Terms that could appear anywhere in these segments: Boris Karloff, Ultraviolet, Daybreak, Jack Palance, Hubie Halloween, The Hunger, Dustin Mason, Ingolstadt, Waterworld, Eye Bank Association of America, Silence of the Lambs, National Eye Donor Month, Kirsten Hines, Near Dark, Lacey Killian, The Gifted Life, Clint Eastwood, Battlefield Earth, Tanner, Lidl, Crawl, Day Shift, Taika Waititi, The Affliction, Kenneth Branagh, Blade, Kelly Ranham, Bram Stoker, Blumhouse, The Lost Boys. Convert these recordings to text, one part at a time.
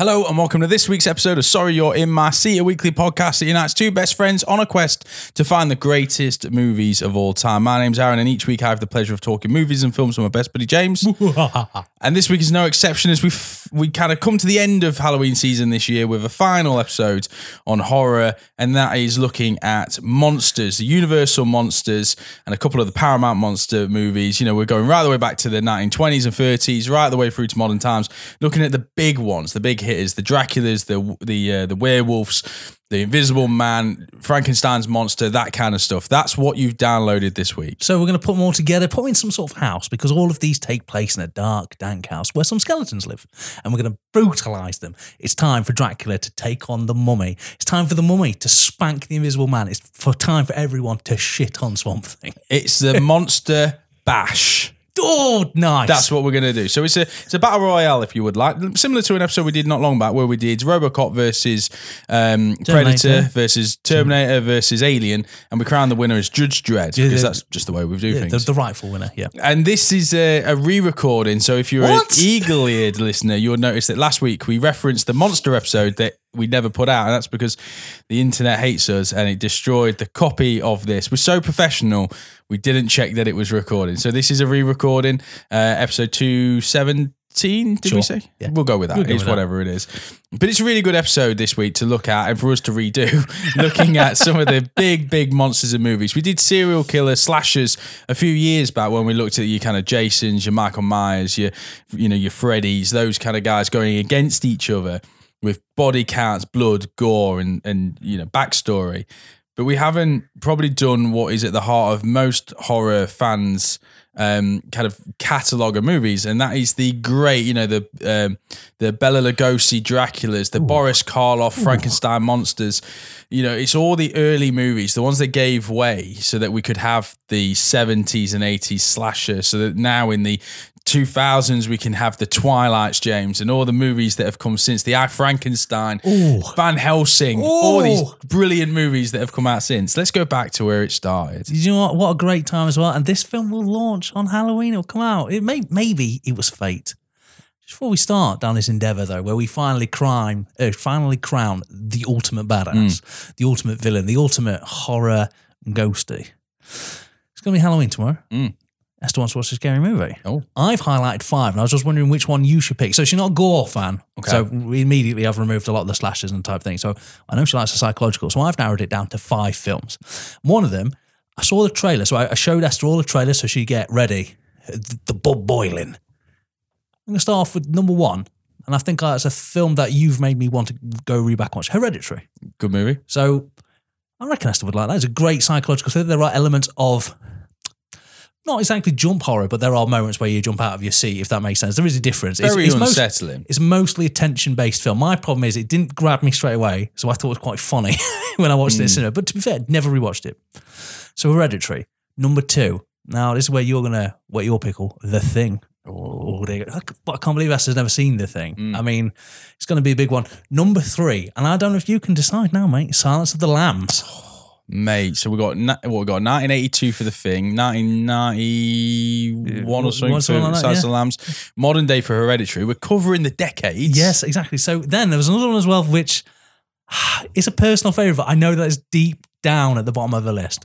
Hello and welcome to this week's episode of Sorry You're In My Seat, a weekly podcast that unites two best friends on a quest to find the greatest movies of all time. My name's Aaron and each week I have the pleasure of talking movies and films with my best buddy James. And this week is no exception as we kind of come to the end of Halloween season this year with a final episode on horror, and that is looking at monsters, the Universal monsters and a couple of the Paramount monster movies. You know, we're going right the way back to the 1920s and 30s, right the way through to modern times, looking at the big ones, the big hitters, the Draculas, the werewolves, the Invisible Man, Frankenstein's monster, that kind of stuff. That's what you've downloaded this week. So we're going to put them all together, put them in some sort of house, because all of these take place in a dark, dank house where some skeletons live, and we're going to brutalise them. It's time for Dracula to take on the mummy. It's time for the mummy to spank the Invisible Man. It's time for everyone to shit on Swamp Thing. It's the monster bash. Oh, nice. That's what we're going to do. So it's a battle royale, if you would like. Similar to an episode we did not long back where we did Robocop versus Predator versus Terminator versus Alien, and we crowned the winner as Judge Dredd, because that's just the way we do things. The rightful winner, yeah. And this is a re-recording, so if you're an eagle-eared listener, you'll notice that last week we referenced the monster episode that we never put out, and that's because the internet hates us and it destroyed the copy of this. We're so professional, we didn't check that it was recording. So this is a re-recording, episode 217, we say? Yeah. We'll go with that. Whatever it is. But it's a really good episode this week to look at and for us to redo, looking at some of the big, big monsters and movies. We did serial killer slashers a few years back when we looked at your kind of Jasons, your Michael Myers, your Freddys, those kind of guys going against each other, with body counts, blood, gore, and backstory. But we haven't probably done what is at the heart of most horror fans' kind of catalogue of movies, and that is the great, the Bela Lugosi Draculas, the Boris Karloff Frankenstein monsters. You know, it's all the early movies, the ones that gave way so that we could have the 70s and 80s slasher, so that now in the 2000s we can have the Twilights, James, and all the movies that have come since, the I Frankenstein, Van Helsing, all these brilliant movies that have come out since. Let's go back to where it started. You know what a great time as well, and this film will launch on Halloween. It'll come out. Maybe it was fate. Before we start down this endeavour, though, where we finally crown the ultimate badass, the ultimate villain, the ultimate horror ghosty, it's going to be Halloween tomorrow. Esther wants to watch a scary movie. Oh. I've highlighted 5, and I was just wondering which one you should pick. So she's not a gore fan. Okay. So immediately I've removed a lot of the slashers and type things. So I know she likes the psychological. So I've narrowed it down to 5 films. One of them, I saw the trailer. So I showed Esther all the trailers so she'd get ready. The blood boiling. I'm going to start off with number 1. And I think that's a film that you've made me want to go re-back watch. Hereditary. Good movie. So I reckon Esther would like that. It's a great psychological thriller. There are elements of... not exactly jump horror, but there are moments where you jump out of your seat, if that makes sense. There is a difference. It's unsettling. It's mostly a tension-based film. My problem is it didn't grab me straight away, so I thought it was quite funny when I watched it in cinema. But to be fair, never rewatched it. So Hereditary, number 2. Now, this is where you're going to wet your pickle, The Thing. Oh, there you go. I can't believe Esther's never seen The Thing. I mean, it's going to be a big one. Number 3, and I don't know if you can decide now, mate, Silence of the Lambs. Mate, so we got 1982 for The Thing, 1991 or something for Silence of the Lambs, modern day for Hereditary. We're covering the decades. Yes, exactly. So then there was another one as well, which is a personal favourite. I know that is deep down at the bottom of the list.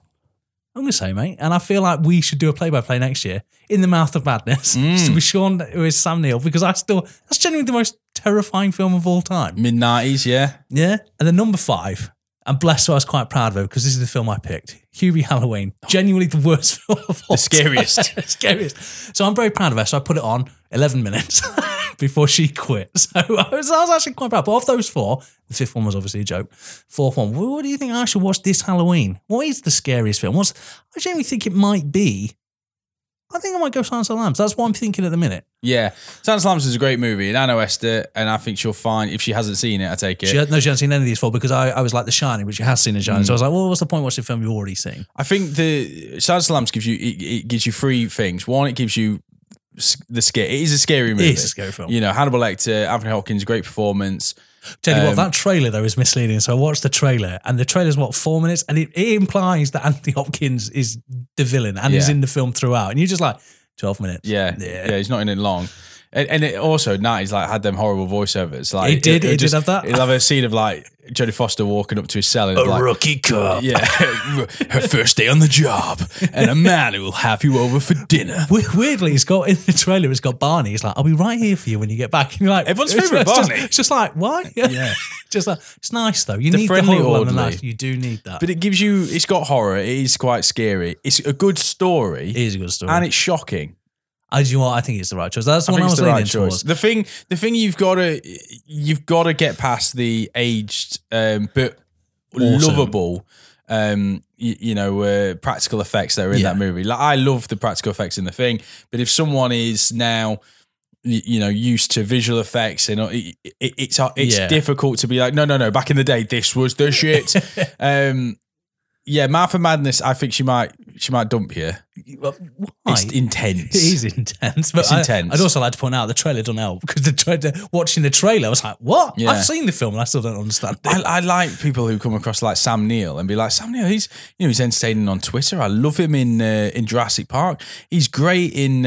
I'm going to say, mate, and I feel like we should do a play-by-play next year, In the Mouth of Madness, with Sam Neill, because that's genuinely the most terrifying film of all time. Mid-90s, yeah. Yeah, and then number 5... and blessed, so I was quite proud of it, because this is the film I picked. Hubie Halloween. Genuinely the worst film of all. The scariest. Scariest. So I'm very proud of her. So I put it on 11 minutes before she quit. So I was actually quite proud. But of those 4, the 5th one was obviously a joke. 4th one, what do you think I should watch this Halloween? What is the scariest film? I genuinely think it might be... I think I might go Silence of the Lambs. That's what I'm thinking at the minute. Yeah. Silence of the Lambs is a great movie, and I know Esther, and I think she'll find, if she hasn't seen it, I take it. She hasn't seen any of these 4, because I was like The Shining, which she has seen The Shining. So I was like, well, what's the point watching a film you've already seen? I think the Silence of the Lambs gives you, it gives you 3 things. One, it gives you the scare. It is a scary movie. It is a scary film. You know, Hannibal Lecter, Anthony Hopkins, great performance. Tell you what, that trailer though is misleading. So I watched the trailer, and the trailer's 4 minutes, and it implies that Anthony Hopkins is the villain and is in the film throughout. And you're just like, 12 minutes. Yeah, he's not in it long. And it also Nighty's like had them horrible voiceovers. Like it did have that. It'll have a scene of like Jodie Foster walking up to his cell and a like, rookie cop. Yeah, her first day on the job, and a man who will have you over for dinner. Weirdly, he's got in the trailer. He's got Barney. He's like, "I'll be right here for you when you get back." And you're like, everyone's favorite Barney. It's just like, why? Yeah, just like it's nice though. You need the whole one. Nice. You do need that. But it gives you. It's got horror. It is quite scary. It's a good story. It is a good story, and it's shocking. I think it's the right choice. That's the one I was leaning towards. The thing you've got to get past the aged, but awesome. Lovable, practical effects that are in that movie. Like I love the practical effects in The Thing, but if someone is now, used to visual effects and it's difficult to be like, no. Back in the day, this was the shit. Mouth of Madness. I think she might dump you. Well, it's intense. It is intense. But intense. I'd also like to point out the trailer doesn't help because watching the trailer, I was like, "What? Yeah. I've seen the film and I still don't understand it." I like people who come across like Sam Neill and be like, "Sam Neill, he's entertaining on Twitter. I love him in Jurassic Park. He's great in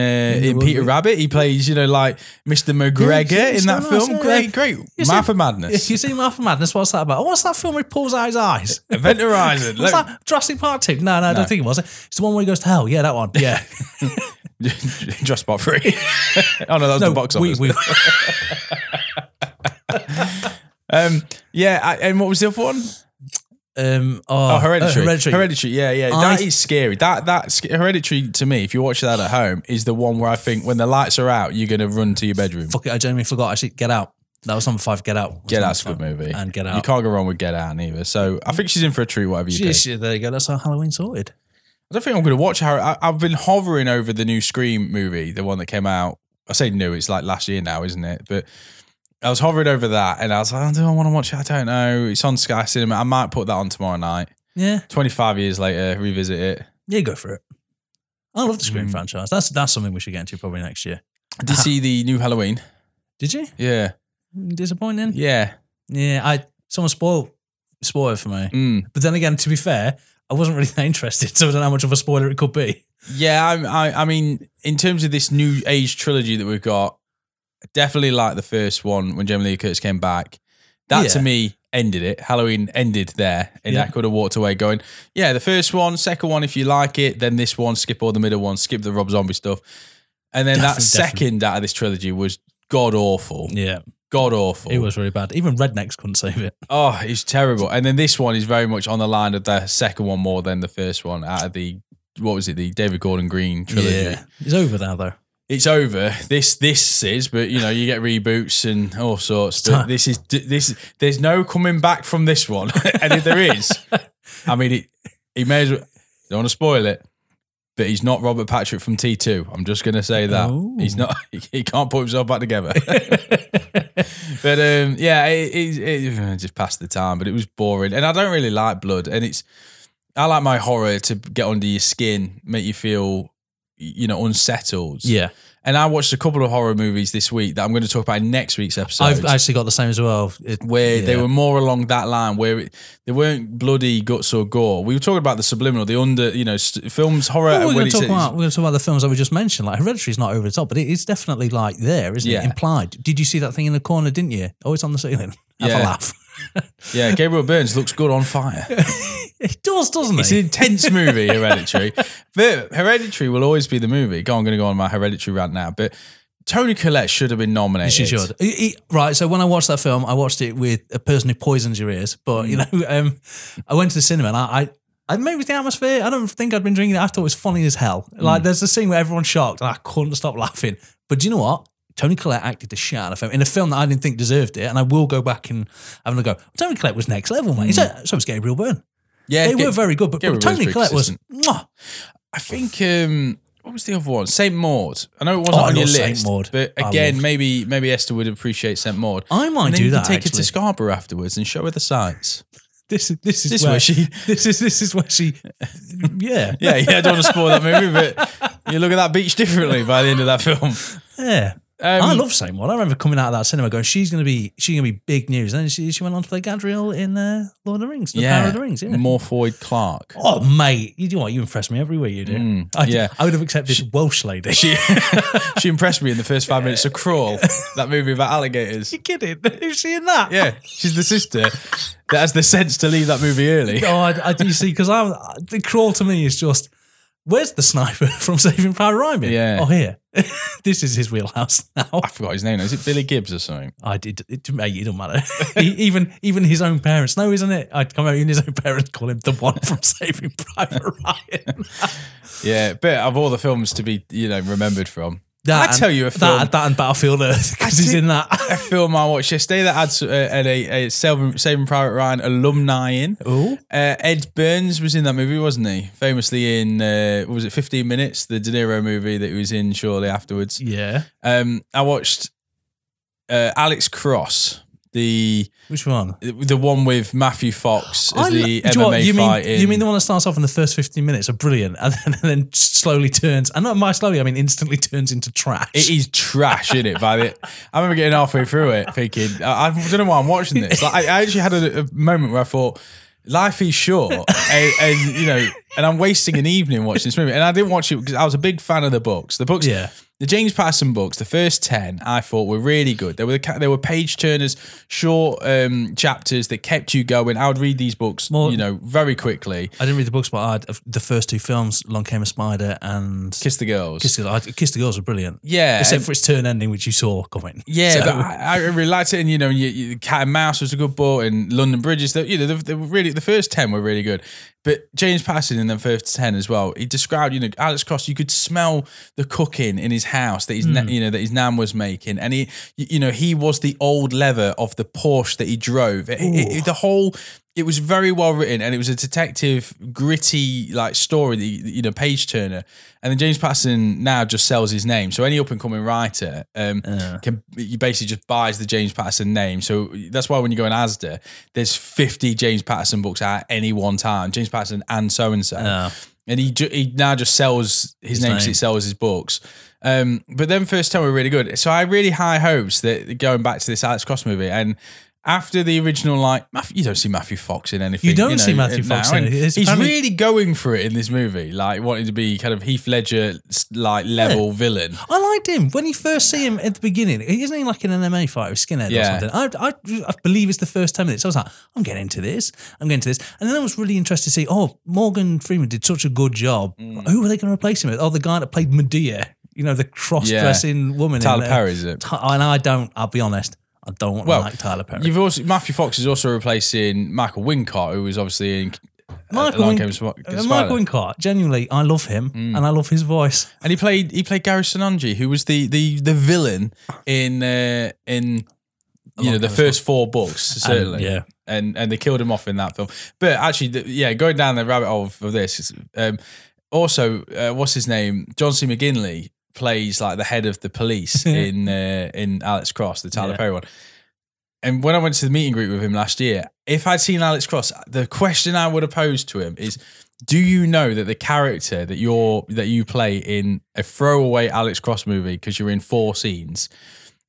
Peter Rabbit. He plays Mr. McGregor in that film. Nice, great. Mouth of Madness. You see Mouth of Madness? What's that about? Oh, what's that film where he pulls out his eyes? Event Horizon. What's that? Jurassic Park 2? No, I don't think it was. It's the one where he goes to hell. Yeah, that one. Yeah. Jurassic Park 3. Oh, no, that was the box office. And what was the other one? Hereditary. Hereditary, yeah. That is scary. That Hereditary, to me, if you watch that at home, is the one where I think when the lights are out, you're going to run to your bedroom. Fuck it, I genuinely forgot. Actually, Get Out. That was number 5, Get Out. Get Out's a good movie. And Get Out. You can't go wrong with Get Out either. So I think she's in for a treat, whatever you pick. There you go. That's how Halloween sorted. I don't think I'm going to watch Harry. I've been hovering over the new Scream movie, the one that came out. I say new, it's like last year now, isn't it? But I was hovering over that and I was like, do I want to watch it? I don't know. It's on Sky Cinema. I might put that on tomorrow night. Yeah. 25 years later, revisit it. Yeah, go for it. I love the Scream franchise. That's something we should get into probably next year. Did you see the new Halloween? Did you? Yeah. Disappointing. Yeah. Someone spoiled it for me. But then again, to be fair, I wasn't really that interested, so I don't know how much of a spoiler it could be. Yeah, I mean, in terms of this new age trilogy that we've got, I definitely like the first one when Jamie Lee Curtis came back. That to me ended it. Halloween ended there, and I could have walked away going, "Yeah, the first one, second one, if you like it, then this one, skip all the middle ones, skip the Rob Zombie stuff." And then second out of this trilogy was god awful. Yeah. God awful. It was really bad. Even rednecks couldn't save it. Oh, it's terrible. And then this one is very much on the line of the second one more than the first one out of the David Gordon Green trilogy. Yeah. It's over now though. It's over. This is, but you get reboots and all sorts. But this is there's no coming back from this one. And if there is, I mean, he may as well, don't want to spoil it, but he's not Robert Patrick from T2. I'm just going to say that. Oh. He's not. He can't put himself back together. But it just passed the time, but it was boring. And I don't really like blood. And I like my horror to get under your skin, make you feel, unsettled. Yeah. And I watched a couple of horror movies this week that I'm going to talk about in next week's episode. I've actually got the same as well. They were more along that line where they weren't bloody guts or gore. We were talking about the subliminal, the under, films, horror. Well, we're going to talk about the films that we just mentioned. Like Hereditary is not over the top, but it is definitely like there, isn't it? Implied. Did you see that thing in the corner, didn't you? Oh, it's on the ceiling. Have a laugh. Yeah, Gabriel Byrne looks good on fire. It does, doesn't it? It's an intense movie, Hereditary. But Hereditary will always be the movie. I'm going to go on my Hereditary rant now. But Toni Collette should have been nominated. She should. Right, so when I watched that film, I watched it with a person who poisons your ears. But, I went to the cinema and I maybe the atmosphere, I don't think I'd been drinking it. I thought it was funny as hell. Like, there's a scene where everyone's shocked and I couldn't stop laughing. But do you know what? Toni Collette acted the shit out of him in a film that I didn't think deserved it, and I will go back and have a go. Toni Collette was next level, mate. So was Gabriel Byrne. Yeah, they were very good, but Toni Collette wasn't. I think what was the other one? St. Maud. I know it wasn't on your list, but again, maybe Esther would appreciate St. Maud. I might do that. Take her to Scarborough afterwards and show her the sights. This is where she I don't want to spoil that movie, but you look at that beach differently by the end of that film. Yeah. I love St. Maud. I remember coming out of that cinema going, she's gonna be big news. And then she went on to play Gadriel in Lord of the Rings, Power of the Rings, yeah. Morphoid Clark. Oh mate, you know what? You impress me every week. You do. I would have accepted Welsh lady. She impressed me in the first 5 minutes of Crawl, that movie about alligators. You kidding? Who's she in that? Yeah, she's the sister that has the sense to leave that movie early. Oh, I do see, because the Crawl to me is just, where's the sniper from Saving Private Ryan? Yeah. Oh, here. This is his wheelhouse now. I forgot his name. Is it Billy Gibbs or something? It doesn't matter. even his own parents. No, isn't it? I'd come out, even his own parents call him the one from Saving Private Ryan. Yeah, but of all the films to be, remembered from. I tell you a film. That and Battlefield Earth, because he's in that. A film I watched yesterday that had a Saving Private Ryan alumni in. Oh, Ed Burns was in that movie, wasn't he? Famously in, 15 Minutes, the De Niro movie that he was in shortly afterwards. Yeah. I watched Alex Cross. Which one? The one with Matthew Fox as the MMA fight. You mean the one that starts off in the first 15 minutes are brilliant and then slowly turns, and not my slowly, I mean instantly turns into trash. It is trash, isn't it? I remember getting halfway through it thinking, I don't know why I'm watching this. Like, I actually had a moment where I thought, life is short, and I'm wasting an evening watching this movie. And I didn't watch it because I was a big fan of the books. The James Patterson books, the first 10, I thought were really good. They were page turners, short chapters that kept you going. I would read these books, very quickly. I didn't read the books, but the first two films, Along Came a Spider and Kiss the Girls. Kiss the Girls were brilliant. Yeah, except for its turn ending, which you saw coming. Yeah, so. I really liked it, and Cat and Mouse was a good book, and London Bridges. The first 10 were really good. But James Patterson in the first 10 as well, he described, Alex Cross, you could smell the cooking in his house that his nan was making. And he was the old leather of the Porsche that he drove. It was very well written, and it was a detective gritty like story, that, page turner. And then James Patterson now just sells his name. So any up and coming writer you basically just buys the James Patterson name. So that's why when you go in Asda, there's 50 James Patterson books at any one time. James Patterson and so-and-so. Yeah. And he now just sells his name because it sells his books. But then first time were really good. So I had really high hopes that going back to this Alex Cross movie, and after the original, you don't see Matthew Fox in anything. You don't see Matthew Fox in it. He's really going for it in this movie, like wanting to be kind of Heath Ledger level villain. I liked him when you first see him at the beginning. Isn't he like in an MMA fight with Skinhead or something? I believe it's the first 10 minutes. I was like, I'm getting into this. And then I was really interested to see, Morgan Freeman did such a good job. Mm. Who were they going to replace him with? Oh, the guy that played Medea, the cross-dressing woman. Tyler Perry, is it? And I'll be honest. I don't want to like Tyler Perry. Matthew Fox is also replacing Michael Wincott, who was obviously in Michael Wincott. Genuinely, I love him and I love his voice. And he played Gary Sinanji, who was the villain in the first four books, certainly. And they killed him off in that film. But actually, going down the rabbit hole of this, what's his name? John C. McGinley plays like the head of the police in Alex Cross, the Tyler Perry one. And when I went to the meet and greet with him last year, if I'd seen Alex Cross, the question I would have posed to him is, do you know that the character that you play in a throwaway Alex Cross movie, because you're in four scenes,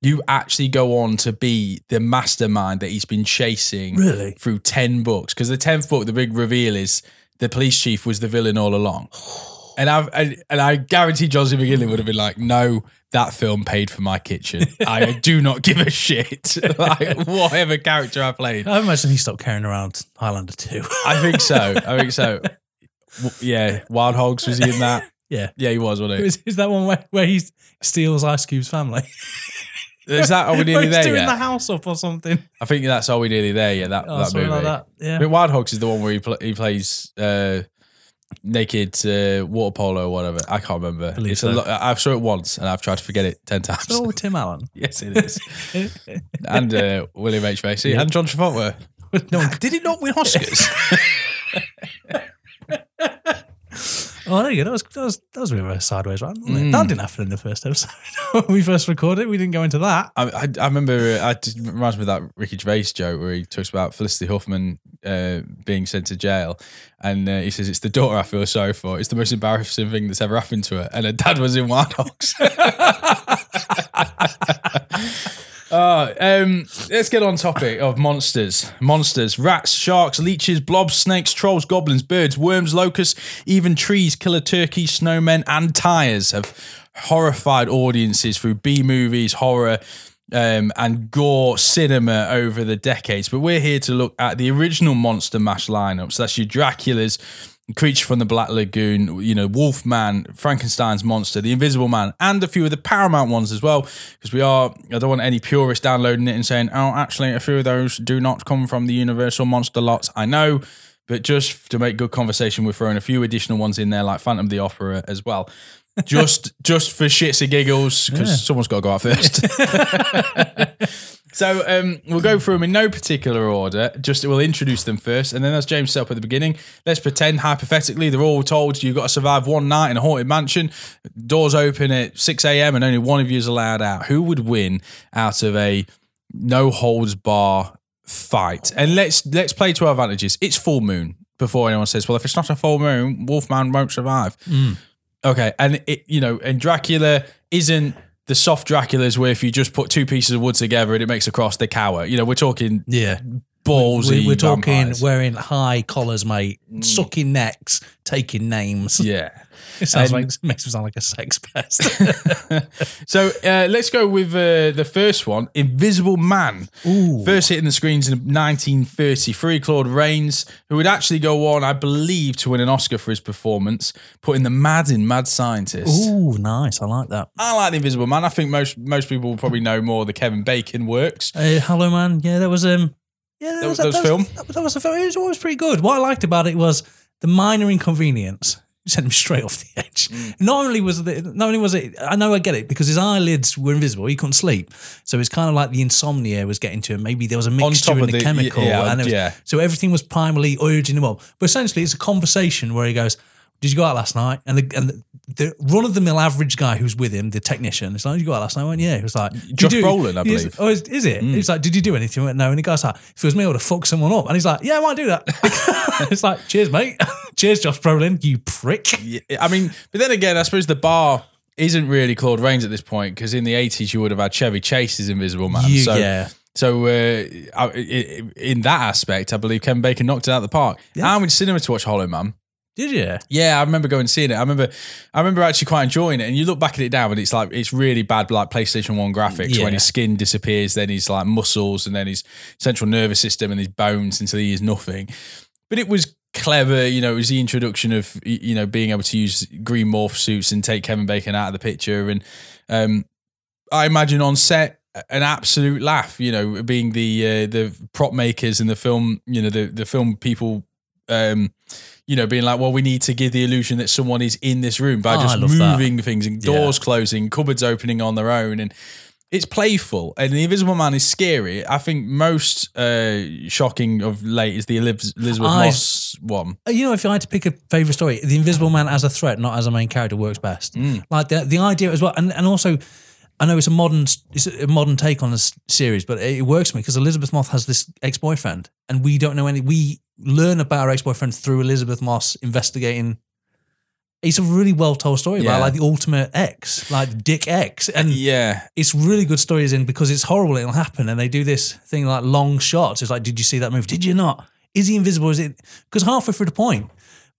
you actually go on to be the mastermind that he's been chasing through 10 books? Because the 10th book, the big reveal is the police chief was the villain all along. And I guarantee John C. McGinley would have been like, no, that film paid for my kitchen. I do not give a shit. Like, whatever character I played. I imagine he stopped carrying around Highlander 2. I think so. Yeah, Wild Hogs, was he in that? Yeah. Yeah, he was, wasn't he? Is that one where he steals Ice Cube's family? Is that Are We Nearly There? He's doing the house up or something. I think that's Are We Nearly There, that movie. Like that, yeah. I mean, Wild Hogs is the one where he plays... naked water polo or whatever. I can't remember. I saw it once and I've tried to forget it 10 times. It's all Tim Allen. Yes, it is. And William H. Macy and John Travolta. Did he not win Oscars? Oh, there you go. That was a bit of a sideways rant, wasn't it? That didn't happen in the first episode. When we first recorded, we didn't go into that. I remember, it reminds me of that Ricky Gervais joke where he talks about Felicity Huffman being sent to jail. And he says, it's the daughter I feel sorry for. It's the most embarrassing thing that's ever happened to her. And her dad was in Wild Hogs. Let's get on topic of monsters. Rats, sharks, leeches, blobs, snakes, trolls, goblins, birds, worms, locusts, even trees, killer turkeys, snowmen, and tires have horrified audiences through B-movies, horror, and gore cinema over the decades. But we're here to look at the original Monster Mash lineup. So that's your Dracula's, Creature from the Black Lagoon, you know, Wolfman, Frankenstein's Monster, The Invisible Man, and a few of the Paramount ones as well, because we are, I don't want any purists downloading it and saying, oh, actually, a few of those do not come from the Universal Monster lots. I know, but just to make good conversation, we're throwing a few additional ones in there, like Phantom of the Opera as well. Just for shits and giggles, because someone's got to go out first. So we'll go through them in no particular order. Just we'll introduce them first, and then as James said up at the beginning, let's pretend hypothetically they're all told you've got to survive one night in a haunted mansion. Doors open at 6 a.m. and only one of you is allowed out. Who would win out of a no holds bar fight? And let's play to our advantages. It's full moon. Before anyone says, well, if it's not a full moon, Wolfman won't survive. Mm. Okay, and it, you know, and Dracula isn't the soft Draculas where if you just put two pieces of wood together and it makes a cross, they cower. You know, we're talking ballsy We're talking vampires. Wearing high collars, mate, sucking necks, taking names. Yeah. It makes me sound like a sex pest. So let's go with the first one, Invisible Man. Ooh. First hitting the screens in 1933, Claude Rains, who would actually go on, I believe, to win an Oscar for his performance, putting the mad in Mad Scientist. Ooh, nice. I like that. I like The Invisible Man. I think most people will probably know more of the Kevin Bacon works. Hello, Man. Yeah, that was film. That was a film. It was always pretty good. What I liked about it was the minor inconvenience. Sent him straight off the edge. Not only was it, I know I get it, because his eyelids were invisible. He couldn't sleep. So it's kind of like the insomnia was getting to him. Maybe there was a mixture in the chemical. So everything was primarily urging him up. But essentially it's a conversation where he goes, did you go out last night? And the run-of-the-mill average guy who's with him, the technician, it's like, did you go out last night? I went, yeah. He was like... Josh Brolin, I believe. Oh, is it? He's like, did you do anything? I went, no. And the guy's like, if it was me, I would have fucked someone up. And he's like, yeah, I might do that. It's like, cheers, mate. Cheers, Josh Brolin, you prick. Yeah, I mean, but then again, I suppose the bar isn't really Claude Rains at this point, because in the 80s, you would have had Chevy Chase's Invisible Man. So in that aspect, I believe Kevin Bacon knocked it out of the park. Yeah. I went to cinema to watch Hollow Man. Did you? Yeah, I remember going and seeing it. I remember actually quite enjoying it. And you look back at it now, and it's like it's really bad, like PlayStation 1 graphics when his skin disappears, then his like muscles, and then his central nervous system and his bones until he is nothing. But it was clever, you know. It was the introduction of, you know, being able to use green morph suits and take Kevin Bacon out of the picture. And I imagine on set, an absolute laugh. You know, being the prop makers and the film, you know, the film people. You know, being like, well, we need to give the illusion that someone is in this room by just moving things and doors closing, cupboards opening on their own. And it's playful. And The Invisible Man is scary. I think most shocking of late is the Elizabeth Moss one. You know, if I had to pick a favourite story, The Invisible Man as a threat, not as a main character, works best. Mm. Like the idea as well. And also, I know it's a modern take on this series, but it works for me because Elizabeth Moss has this ex-boyfriend and we don't know any... We learn about her ex-boyfriend through Elizabeth Moss investigating. It's a really well-told story about like the ultimate ex, like Dick X. And it's really good stories in because it's horrible, it'll happen. And they do this thing like long shots. It's like, did you see that move? Did you not? Is he invisible? Is it... Because halfway through the point...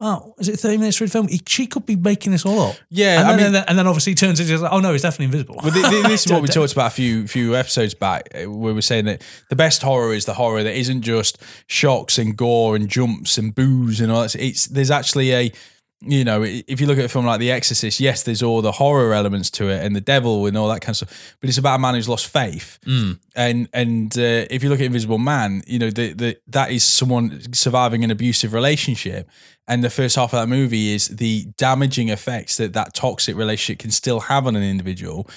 Wow, is it 30 minutes through the film? She could be making this all up. Yeah, and then obviously he turns into, oh no, he's definitely invisible. Well, this is what we talked about a few episodes back, where we were saying that the best horror is the horror that isn't just shocks and gore and jumps and boos and all that. There's actually a, you know, if you look at a film like The Exorcist, yes, there's all the horror elements to it and the devil and all that kind of stuff, but it's about a man who's lost faith. Mm. And if you look at Invisible Man, you know, that is someone surviving an abusive relationship. And the first half of that movie is the damaging effects that toxic relationship can still have on an individual.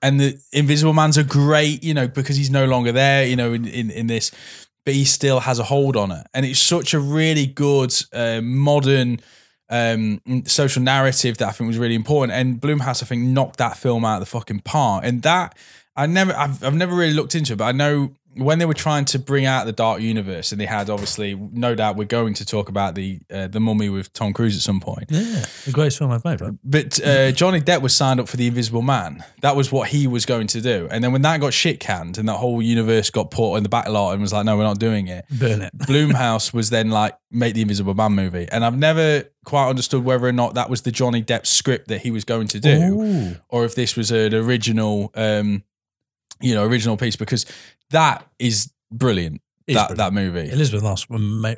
And the Invisible Man's a great, you know, because he's no longer there, you know, in this, but he still has a hold on it. And it's such a really good modern... social narrative that I think was really important, and Blumhouse I think knocked that film out of the fucking park. And that I've never really looked into it, but I know when they were trying to bring out the Dark Universe, and they had, obviously, no doubt we're going to talk about the Mummy with Tom Cruise at some point. Yeah, the greatest film I've made, right? But Johnny Depp was signed up for The Invisible Man. That was what he was going to do. And then when that got shit canned and that whole universe got put in the back lot and was like, no, we're not doing it. Burn it. Blumhouse was then like, make The Invisible Man movie. And I've never quite understood whether or not that was the Johnny Depp script that he was going to do, or if this was an original, original piece, because that is brilliant, that movie. Elizabeth Moss was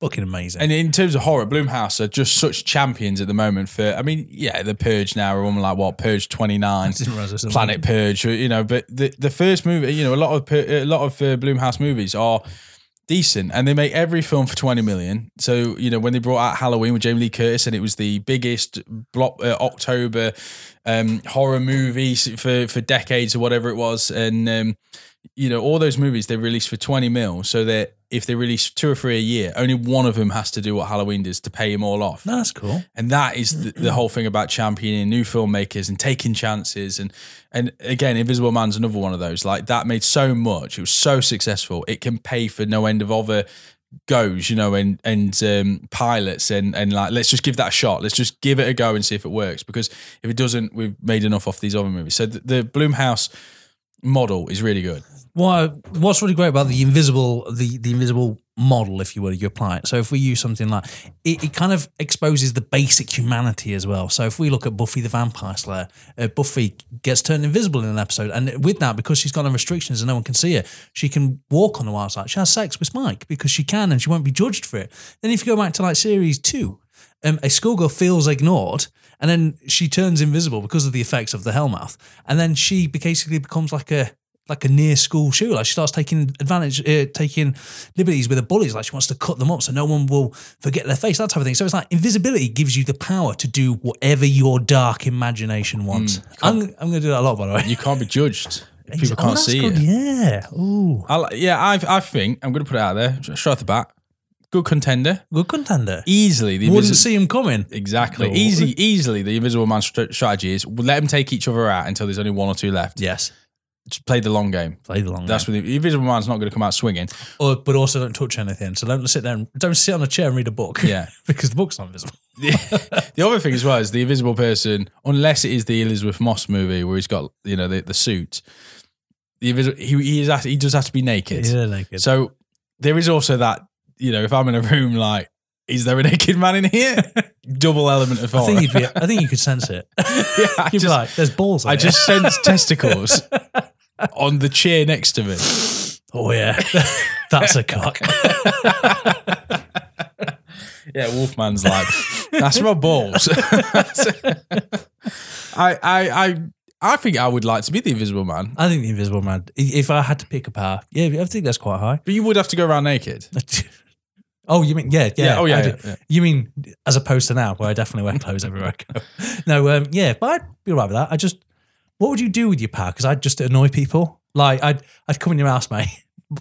fucking amazing. And in terms of horror, Blumhouse are just such champions at the moment for, I mean, yeah, The Purge now, or like what, Purge 29, Planet Purge, but the first movie, a lot of Blumhouse movies are decent, and they make every film for 20 million. So, when they brought out Halloween with Jamie Lee Curtis, and it was the biggest October horror movie for decades or whatever it was. And, all those movies they release for 20 mil, so that if they release 2 or 3 a year, only one of them has to do what Halloween does to pay them all off. That's cool. And that is the whole thing about championing new filmmakers and taking chances. And again, Invisible Man's another one of those. Like, that made so much. It was so successful. It can pay for no end of other goes, and pilots and like, let's just give that a shot. Let's just give it a go and see if it works. Because if it doesn't, we've made enough off these other movies. So the Blumhouse model is really good. Well, what's really great about the invisible model, if you will, you apply it. So if we use something like it kind of exposes the basic humanity as well. So if we look at Buffy the Vampire Slayer, Buffy gets turned invisible in an episode, and with that, because she's got no restrictions and no one can see her, she can walk on the wild side. She has sex with Mike because she can, and she won't be judged for it. Then if you go back to like series 2, a schoolgirl feels ignored, and then she turns invisible because of the effects of the Hellmouth, and then she basically becomes like a near school shooter. Like, she starts taking liberties with the bullies. Like, she wants to cut them up so no one will forget their face, that type of thing. So it's like invisibility gives you the power to do whatever your dark imagination wants. I'm going to do that a lot, by the way. You can't be judged. People can't see good. It. Yeah. Ooh. I think I'm going to put it out there straight off the bat. Good contender. Easily. Wouldn't see him coming. Exactly. No. Easily, the Invisible Man's strategy is let them take each other out until there's only 1 or 2 left. Yes. Just play the long game. That's what the Invisible Man's not going to come out swinging. But also don't touch anything. So don't sit there and don't sit on a chair and read a book. Yeah. Because the book's not invisible. The other thing as well is the invisible person, unless it is the Elizabeth Moss movie where he's got, the suit, the invisible, he does have to be naked. Yeah, naked. So there is also that. If I'm in a room, like, is there a naked man in here? Double element of horror. I think you could sense it. Yeah, you'd be like, there's balls. I just sense testicles on the chair next to me. Oh yeah, that's a cock. Yeah, Wolfman's like, that's my balls. I think I would like to be the Invisible Man. I think the Invisible Man. If I had to pick a power, yeah, I think that's quite high. But you would have to go around naked. Oh, you mean, yeah. Oh, yeah. You mean, as opposed to now, where I definitely wear clothes everywhere I go. No, yeah, but I'd be all right with that. What would you do with your power? Because I'd just annoy people. Like, I'd come in your house, mate,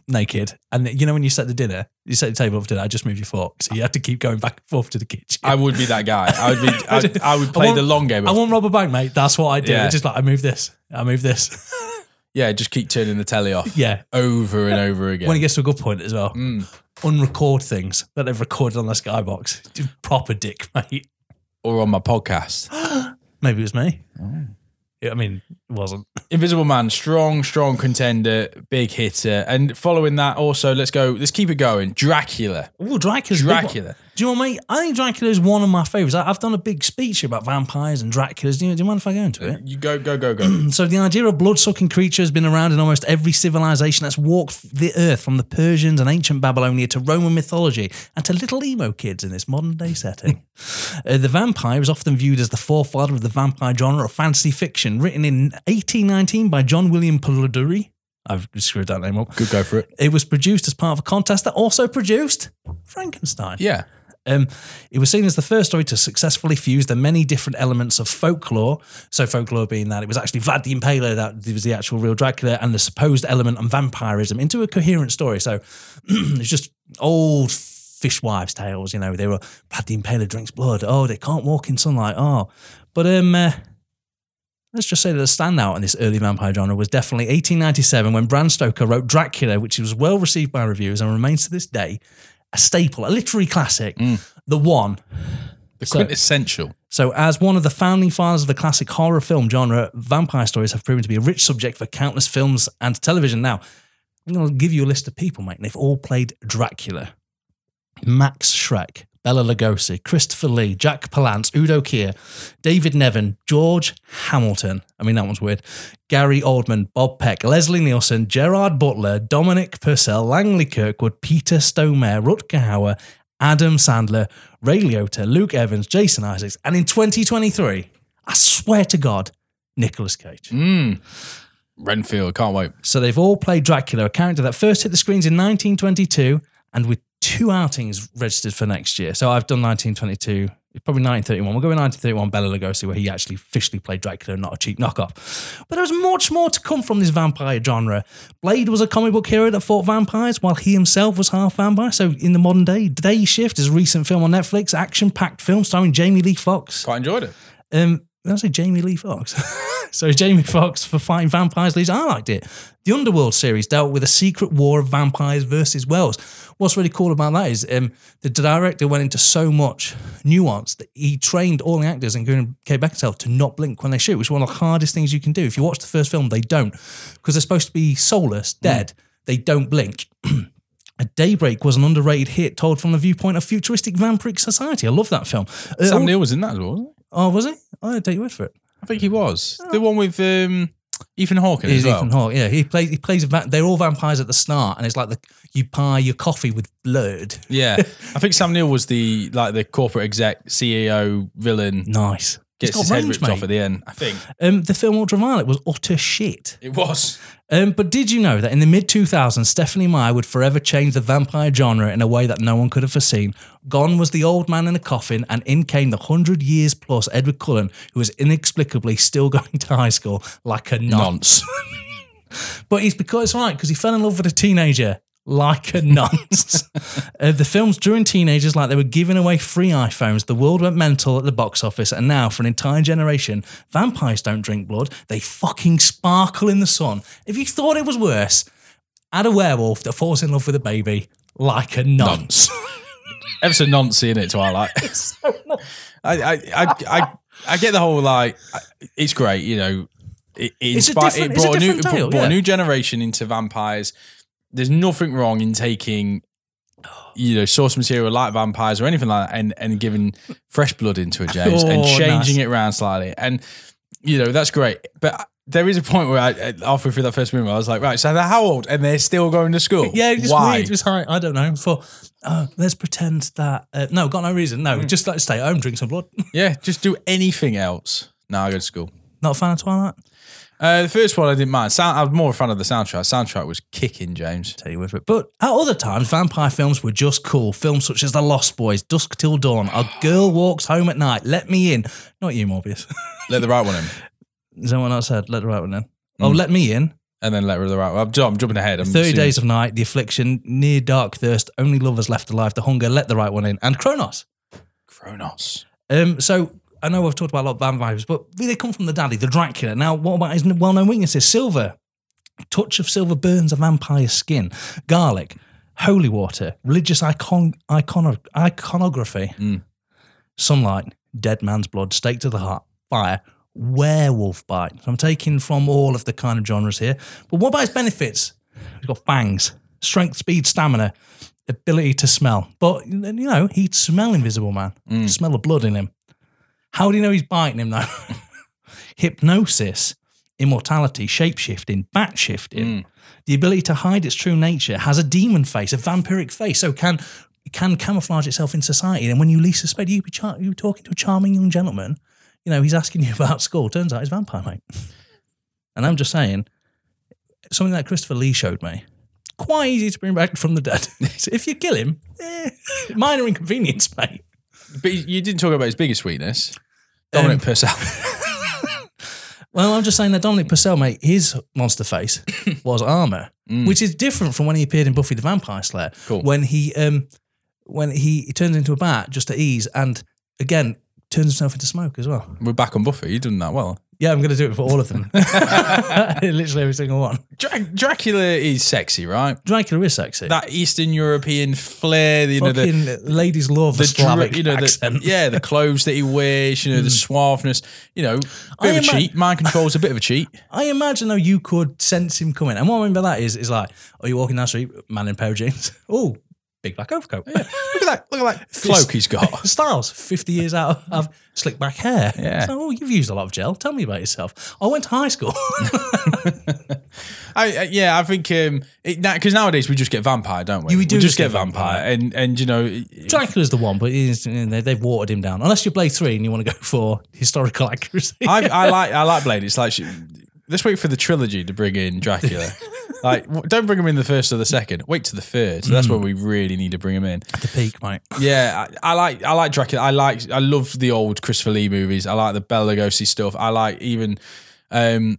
naked. And when you set the table up for dinner, I'd just move your fork. So you had to keep going back and forth to the kitchen. I would be that guy. I would play the long game. I won't rob a bank, mate. That's what I do. Yeah. It's just like, I move this. Yeah, just keep turning the telly off. Yeah. Over and over again. When it gets to a good point as well. Unrecord things that they've recorded on the Skybox. Proper dick, mate. Or on my podcast. Maybe it was me. Oh. Yeah, I mean, it wasn't. Invisible Man, strong contender, big hitter. And following that also, let's keep it going. Dracula. Oh, Dracula. Do you know what, mate? I think Dracula is one of my favourites. I've done a big speech about vampires and Draculas. Do you mind if I go into it? You go. So the idea of blood-sucking creature has been around in almost every civilization that's walked the earth, from the Persians and ancient Babylonia to Roman mythology and to little emo kids in this modern-day setting. The vampire is often viewed as the forefather of the vampire genre of fantasy fiction, written in 1819 by John William Polidori. I've screwed that name up. Good go for it. It was produced as part of a contest that also produced Frankenstein. Yeah. It was seen as the first story to successfully fuse the many different elements of folklore. So folklore being that it was actually Vlad the Impaler that was the actual real Dracula, and the supposed element on vampirism into a coherent story. So it's just old fishwives' tales. They were Vlad the Impaler drinks blood. Oh, they can't walk in sunlight. Oh, but Let's just say that the standout in this early vampire genre was definitely 1897, when Bram Stoker wrote Dracula, which was well received by reviewers and remains to this day a staple, a literary classic, the one. The quintessential. So as one of the founding fathers of the classic horror film genre, vampire stories have proven to be a rich subject for countless films and television. Now, I'm going to give you a list of people, mate, and they've all played Dracula. Max Schreck, Bela Lugosi, Christopher Lee, Jack Palance, Udo Kier, David Nevin, George Hamilton. I mean, that one's weird. Gary Oldman, Bob Peck, Leslie Nielsen, Gerard Butler, Dominic Purcell, Langley Kirkwood, Peter Stormare, Rutger Hauer, Adam Sandler, Ray Liotta, Luke Evans, Jason Isaacs, and in 2023, I swear to God, Nicolas Cage. Renfield, can't wait. So they've all played Dracula, a character that first hit the screens in 1922, and with two outings registered for next year. So I've done 1922, probably 1931. We'll go with 1931, Bela Lugosi, where he actually officially played Dracula, not a cheap knockoff. But there's much more to come from this vampire genre. Blade was a comic book hero that fought vampires, while he himself was half vampire. So in the modern day, Day Shift is a recent film on Netflix, action-packed film starring Jamie Lee Foxx. Quite enjoyed it. Did I say Jamie Lee Foxx? So Jamie Foxx for fighting vampires leads. I liked it. The Underworld series dealt with a secret war of vampires versus Wells. What's really cool about that is the director went into so much nuance that he trained all the actors, including Kate Beckinsale, to not blink when they shoot, which is one of the hardest things you can do. If you watch the first film, they don't, because they're supposed to be soulless, dead. They don't blink. Daybreak was an underrated hit told from the viewpoint of futuristic vampiric society. I love that film. Sam Neill was in that as well, wasn't he? Oh, was he? I don't take your word for it. I think he was. Oh. The one with Ethan Hawke as well. Ethan Hawke, yeah. He plays. They're all vampires at the start, and it's like you pie your coffee with blood. Yeah. I think Sam Neill was the corporate exec, CEO, villain. Nice. Gets his head ripped off at the end, I think. The film Ultraviolet was utter shit. It was. But did you know that in the mid-2000s, Stephenie Meyer would forever change the vampire genre in a way that no one could have foreseen? Gone was the old man in the coffin, and in came the 100 years plus Edward Cullen, who was inexplicably still going to high school like a nonce. But it's right because he fell in love with a teenager. Like a nonce. The films drew in teenagers like they were giving away free iPhones. The world went mental at the box office, and now for an entire generation, vampires don't drink blood. They fucking sparkle in the sun. If you thought it was worse, add a werewolf that falls in love with a baby like a nonce. Ever so noncey, innit, Twilight? I get the whole, like, it's great, you know. It brought a new generation into vampires. There's nothing wrong in taking, you know, source material like vampires or anything like that and giving fresh blood into it, James, and changing it around slightly. And, you know, that's great. But there is a point where halfway through that first movie, I was like, right, so they're how old? And they're still going to school? Yeah, it just weird. It was like, I don't know. Let's pretend that, no, got no reason. No, just like stay at home, drink some blood. Yeah, just do anything else. No, I go to school. Not a fan of Twilight? The first one I didn't mind. I was more a fan of the soundtrack. Soundtrack was kicking, James. Tell you with it. But at other times, vampire films were just cool. Films such as The Lost Boys, Dusk Till Dawn, A Girl Walks Home at Night, Let Me In. Not you, Morbius. Let the Right One In. Is that what I said? Let the Right One In. Oh, Let Me In. And then Let the Right One In. I'm jumping ahead. 30 Days of Night, The Affliction, Near Dark Thirst, Only Lovers Left Alive, The Hunger, Let the Right One In, and Kronos. Kronos. So... I know I've talked about a lot of vampires, but they come from the daddy, the Dracula. Now, what about his well-known weaknesses? Silver. A touch of silver burns a vampire's skin. Garlic. Holy water. Religious iconography. Sunlight. Dead man's blood. Stake to the heart. Fire. Werewolf bite. So I'm taking from all of the kind of genres here. But what about his benefits? He's got fangs. Strength, speed, stamina. Ability to smell. But, you know, he'd smell Invisible Man. Smell of blood in him. How do you know he's biting him, though? Hypnosis, immortality, shape-shifting, bat-shifting, the ability to hide its true nature, has a demon face, a vampiric face, so can camouflage itself in society. And when you least suspect, you're talking to a charming young gentleman, you know, he's asking you about school. Turns out he's a vampire, mate. And I'm just saying, something that Christopher Lee showed me, quite easy to bring back from the dead. So if you kill him, minor inconvenience, mate. But you didn't talk about his biggest weakness, Dominic Purcell. Well, I'm just saying that Dominic Purcell, mate, his monster face was armour, which is different from when he appeared in Buffy the Vampire Slayer. Cool. When he turns into a bat just to ease, and again turns himself into smoke as well. We're back on Buffy. You've done that well. Yeah, I'm going to do it for all of them. Literally every single one. Dracula is sexy, right? Dracula is sexy. That Eastern European flair, you know, the ladies love the Slavic accent. Yeah, the clothes that he wears, you know, the suaveness. You know, a bit of a cheat. Mind control's a bit of a cheat. I imagine though you could sense him coming. And what I mean by that is like, are you walking down the street, man in a pair of jeans? Oh, big black overcoat. Yeah. Look at that cloak he's got. Styles, 50 years out of slick back hair. Yeah. So, oh, you've used a lot of gel. Tell me about yourself. I went to high school. I think because nowadays we just get vampire, don't we? We just get vampire. And you know, Dracula's the one, but they've watered him down. Unless you're Blade 3 and you want to go for historical accuracy. I like Blade. It's like let's wait for the trilogy to bring in Dracula. Like, don't bring him in the first or the second. Wait to the third. So that's where we really need to bring him in. At the peak, mate. Yeah, I like Dracula. I love the old Christopher Lee movies. I like the Bela Lugosi stuff. I like even, in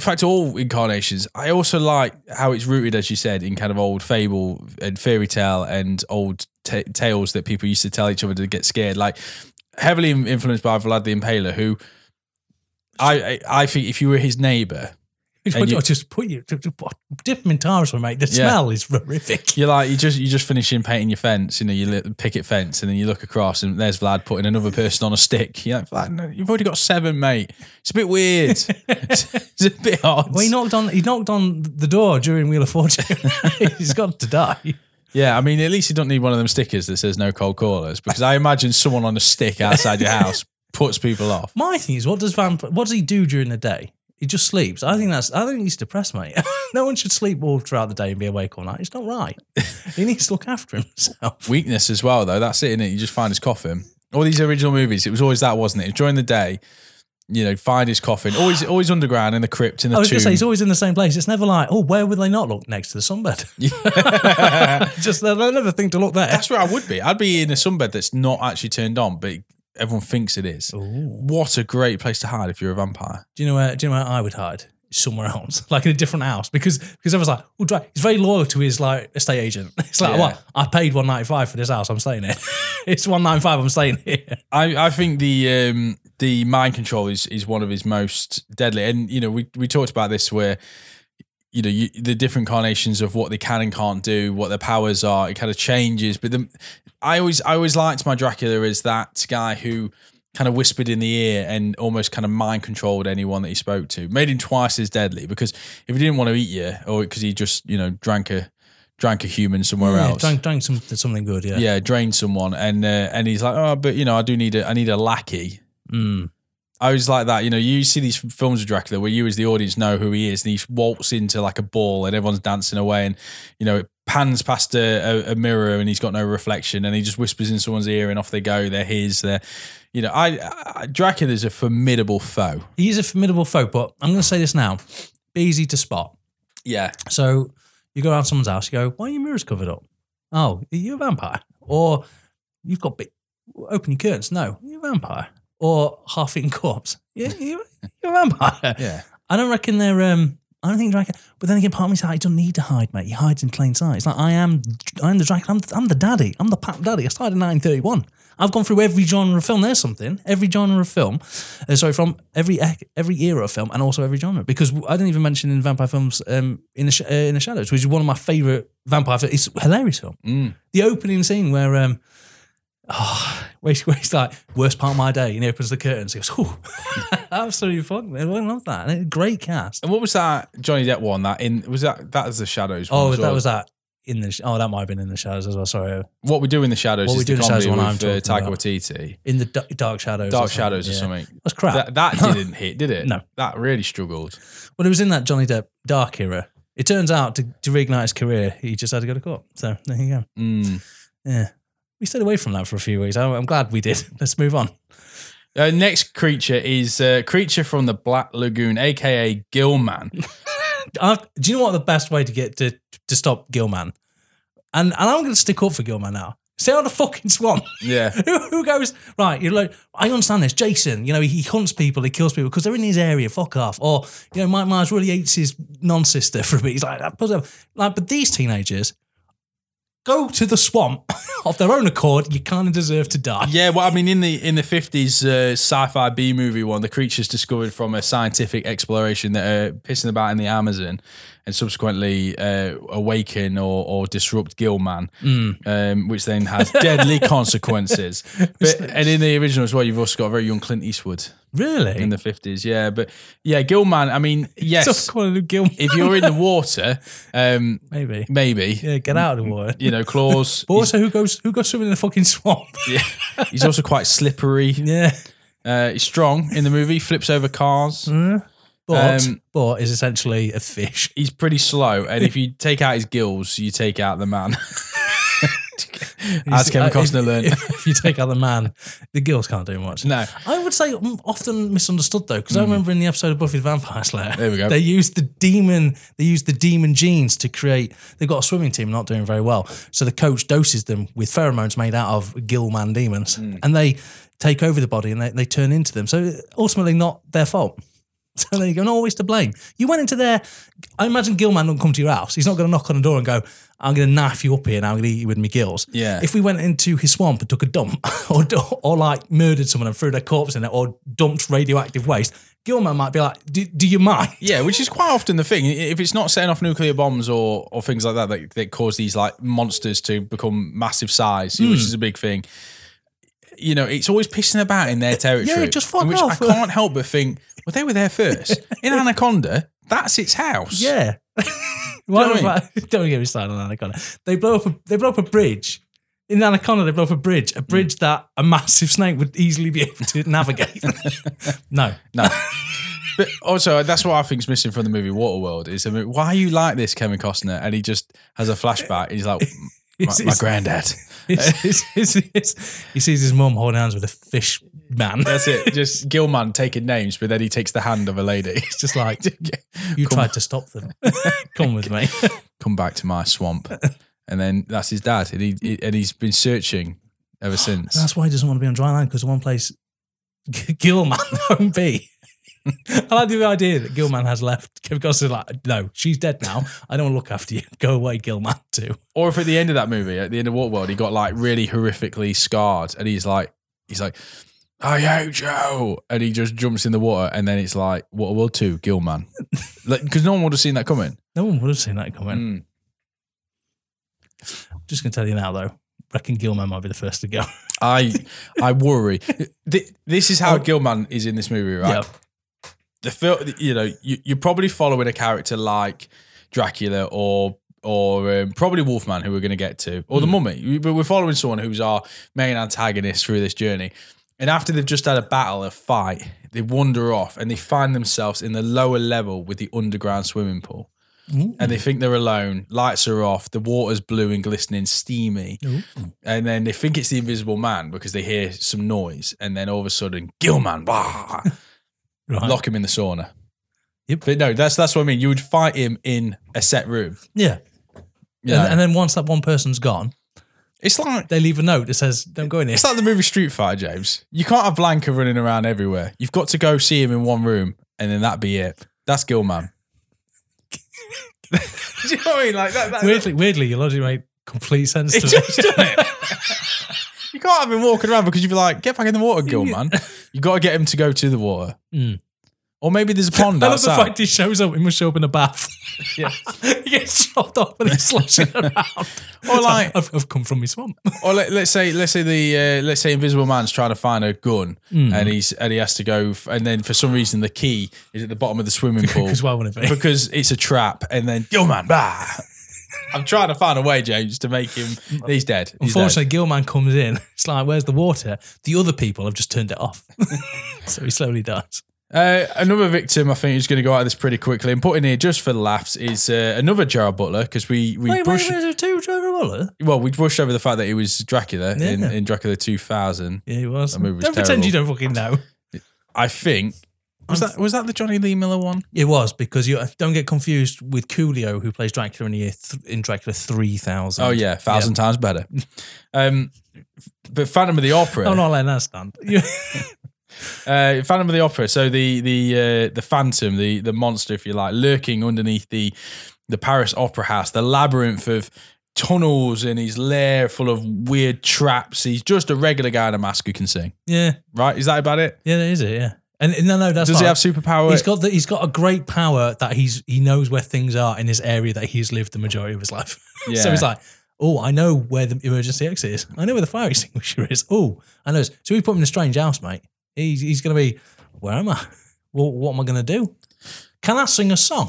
fact, all incarnations. I also like how it's rooted, as you said, in kind of old fable and fairy tale and old tales that people used to tell each other to get scared. Like, heavily influenced by Vlad the Impaler, who I think if you were his neighbour... dip them in towels, mate. The smell is horrific. You're like, you just finishing painting your fence, you know, your picket fence, and then you look across and there's Vlad putting another person on a stick. You're like, Vlad, no, you've already got 7, mate. It's a bit weird. It's a bit odd. Well, he knocked on the door during Wheel of Fortune. He's got to die. Yeah, I mean, at least you don't need one of them stickers that says no cold callers, because I imagine someone on a stick outside your house puts people off. My thing is, what does he do during the day? He just sleeps. I think he's depressed, mate. No one should sleep all throughout the day and be awake all night. It's not right. He needs to look after himself. Weakness as well, though. That's it, isn't it? You just find his coffin. All these original movies, it was always that, wasn't it? During the day, you know, find his coffin. Always underground in the crypt, in the tomb. I was going to say, he's always in the same place. It's never like, oh, where would they not look? Next to the sunbed. Yeah. Just, they'll never think to look there. That's where I would be. I'd be in a sunbed that's not actually turned on, but... everyone thinks it is. Ooh. What a great place to hide if you're a vampire. Do you know where I would hide? Somewhere else, like in a different house, because I was like, oh, Drake, he's very loyal to his like estate agent. It's like, what? I paid $195 for this house. I'm staying here. It's $195. I'm staying here. I think the mind control is one of his most deadly. And you know, we talked about this where. You know, the different incarnations of what they can and can't do, what their powers are, it kind of changes. But I always liked my Dracula as that guy who kind of whispered in the ear and almost kind of mind controlled anyone that he spoke to. Made him twice as deadly, because if he didn't want to eat you, or because he just, you know, drank a human somewhere else. Drank something good, yeah. Yeah, drained someone. And he's like, oh, but you know, I need a lackey. Mm. I was like that, you know, you see these films of Dracula where you as the audience know who he is, and he waltz into like a ball and everyone's dancing away, and, you know, it pans past a mirror and he's got no reflection, and he just whispers in someone's ear and off they go. They're his, you know, Dracula's a formidable foe. He is a formidable foe, but I'm going to say this now, be easy to spot. Yeah. So you go around someone's house, you go, why are your mirrors covered up? Oh, are you a vampire? Or you've got big, open your curtains. No, you're a vampire. Or half-eaten corpse. Yeah, you're a vampire. Yeah. I don't reckon they're... I don't think Dracula... But then again, part of me says, he doesn't need to hide, mate. He hides in plain sight. It's like, I'm the Dracula. I'm the daddy. I'm the pap daddy. I started in 1931. I've gone through every genre of film. There's something. Every genre of film. From every era of film, and also every genre. Because I didn't even mention in vampire films, In the Shadows, which is one of my favourite vampire films. It's a hilarious film. Mm. The opening scene where... where he's like, worst part of my day, and he opens the curtains. He goes, oh, absolutely fucking. I love that. And great cast. And what was that Johnny Depp one? That was the Shadows one. Oh, that was that in the. Oh, that might have been in the Shadows as well. Sorry. What we do in the Shadows is the comedy with Taika Waititi. In the Dark Shadows. Dark Shadows or something. That's crap. That didn't hit, did it? No. That really struggled. Well, it was in that Johnny Depp Dark era. It turns out to reignite his career, he just had to go to court. So there you go. Mm. Yeah. We stayed away from that for a few weeks. I'm glad we did. Let's move on. Next creature is Creature from the Black Lagoon, a.k.a. Gillman. Do you know what the best way to get to stop Gillman? And I'm going to stick up for Gillman now. Stay out of the fucking swamp. Yeah. Who goes, right, you're like, I understand this. Jason, you know, he hunts people, he kills people because they're in his area, fuck off. Or, you know, Mike Myers really hates his non-sister for a bit. He's like, that puts up. Like, but these teenagers... go to the swamp of their own accord, you kind of deserve to die. Yeah, well, I mean, in the 50s sci-fi B-movie one, the creatures discovered from a scientific exploration that are pissing about in the Amazon and subsequently awaken or disrupt Gilman, which then has deadly consequences. But, and in the original as well, you've also got a very young Clint Eastwood. Really? In the 50s, yeah. But yeah, Gilman, I mean, yes. Tough calling him Gilman. If you're in the water, maybe. Yeah, get out of the water. You know, claws. But also, who goes swimming in the fucking swamp? Yeah. He's also quite slippery. Yeah. He's strong in the movie, flips over cars. But is essentially a fish. He's pretty slow. And if you take out his gills, you take out the man. As Kevin Costner learned. If you take out the man, the girls can't do much. No. I would say often misunderstood though, because I remember in the episode of Buffy the Vampire Slayer, there we go. They used the demon genes to create, they've got a swimming team not doing very well. So the coach doses them with pheromones made out of Gilman demons and they take over the body and they turn into them. So ultimately not their fault. So there you go, not always to blame. You went into there, I imagine Gilman doesn't come to your house. He's not going to knock on the door and go, I'm going to knife you up here and I'm going to eat you with my gills. Yeah. If we went into his swamp and took a dump or like murdered someone and threw their corpse in it or dumped radioactive waste, Gilman might be like, do you mind? Yeah, which is quite often the thing. If it's not setting off nuclear bombs or things like that cause these like monsters to become massive size, which is a big thing. You know, it's always pissing about in their territory. Yeah, just fuck off. I can't help but think, well, they were there first. In Anaconda, that's its house. Yeah. Don't get me started on Anaconda. They blow up a bridge. In Anaconda, they blow up a bridge that a massive snake would easily be able to navigate. No. But also, that's what I think is missing from the movie Waterworld is, I mean, why are you like this, Kevin Costner? And he just has a flashback. He's like... My granddad. He sees his mum holding hands with a fish man. That's it. Just Gilman taking names, but then he takes the hand of a lady. It's just like, you tried to stop them. Come with me. Come back to my swamp. And then that's his dad. And he's been searching ever since. That's why he doesn't want to be on dry land, because one place, Gilman won't be. I like the idea that Gilman has left. Kevin Costner's like, no, she's dead now. I don't want to look after you. Go away, Gilman, too. Or if at the end of that movie, at the end of Waterworld, he got like really horrifically scarred and he's like, I hate you. And he just jumps in the water and then it's like, Waterworld 2, Gilman. Because no one would have seen that coming. I'm just going to tell you now, though. I reckon Gilman might be the first to go. I worry. This is how Gilman is in this movie, right? Yeah. The film, you know, you're probably following a character like Dracula or probably Wolfman, who we're going to get to, or the Mummy. But we're following someone who's our main antagonist through this journey. And after they've just had a fight, they wander off and they find themselves in the lower level with the underground swimming pool. Ooh. And they think they're alone, lights are off, the water's blue and glistening, steamy. Ooh. And then they think it's the Invisible Man because they hear some noise. And then all of a sudden, Gilman, bah! Right. Lock him in the sauna. Yep. But no, that's what I mean. You would fight him in a set room. Yeah. And then once that one person's gone, it's like they leave a note that says, don't go in here. It's like the movie Street Fighter, James. You can't have Blanca running around everywhere. You've got to go see him in one room and then that'd be it. That's Gilman. Do you know what I mean? Like that, weirdly, your logic made complete sense to me. Just done it. You can't have him walking around because you'd be like, get back in the water, Gilman. You got to get him to go to the water. Mm. Or maybe there's a pond outside. I love the fact he must show up in a bath. Yeah. He gets chopped off and he's sloshing around. Or like, I've come from my swamp. Or let's say Invisible Man's trying to find a gun and he has to go, and then for some reason the key is at the bottom of the swimming pool. Because why wouldn't it be? Because it's a trap and then, Gilman, bah! I'm trying to find a way, James, to make him... He's dead. Unfortunately, Gilman comes in. It's like, where's the water? The other people have just turned it off. So he slowly dies. Another victim, I think, who's going to go out of this pretty quickly and put in here just for laughs is another Gerard Butler, because Wait, there's two Gerard Butler? Well, we brushed over the fact that he was Dracula in Dracula 2000. Yeah, he was. Pretend you don't fucking know. I think... Was that the Johnny Lee Miller one? It was, because you don't get confused with Coolio, who plays Dracula in Dracula 3000. Oh yeah, 1,000 times better. But Phantom of the Opera. I'm not letting that stand. Phantom of the Opera. So the Phantom, the monster, if you like, lurking underneath the Paris Opera House, the labyrinth of tunnels and his lair full of weird traps. He's just a regular guy in a mask who can sing. Yeah. Right? Is that about it? Yeah, that is it, yeah. And no, that's does he have superpower? He's got a great power that he knows where things are in his area that he's lived the majority of his life. Yeah. So he's like, oh, I know where the emergency exit is. I know where the fire extinguisher is. Oh, I know. So we put him in a strange house, mate. He's going to be, where am I? Well, what am I going to do? Can I sing a song?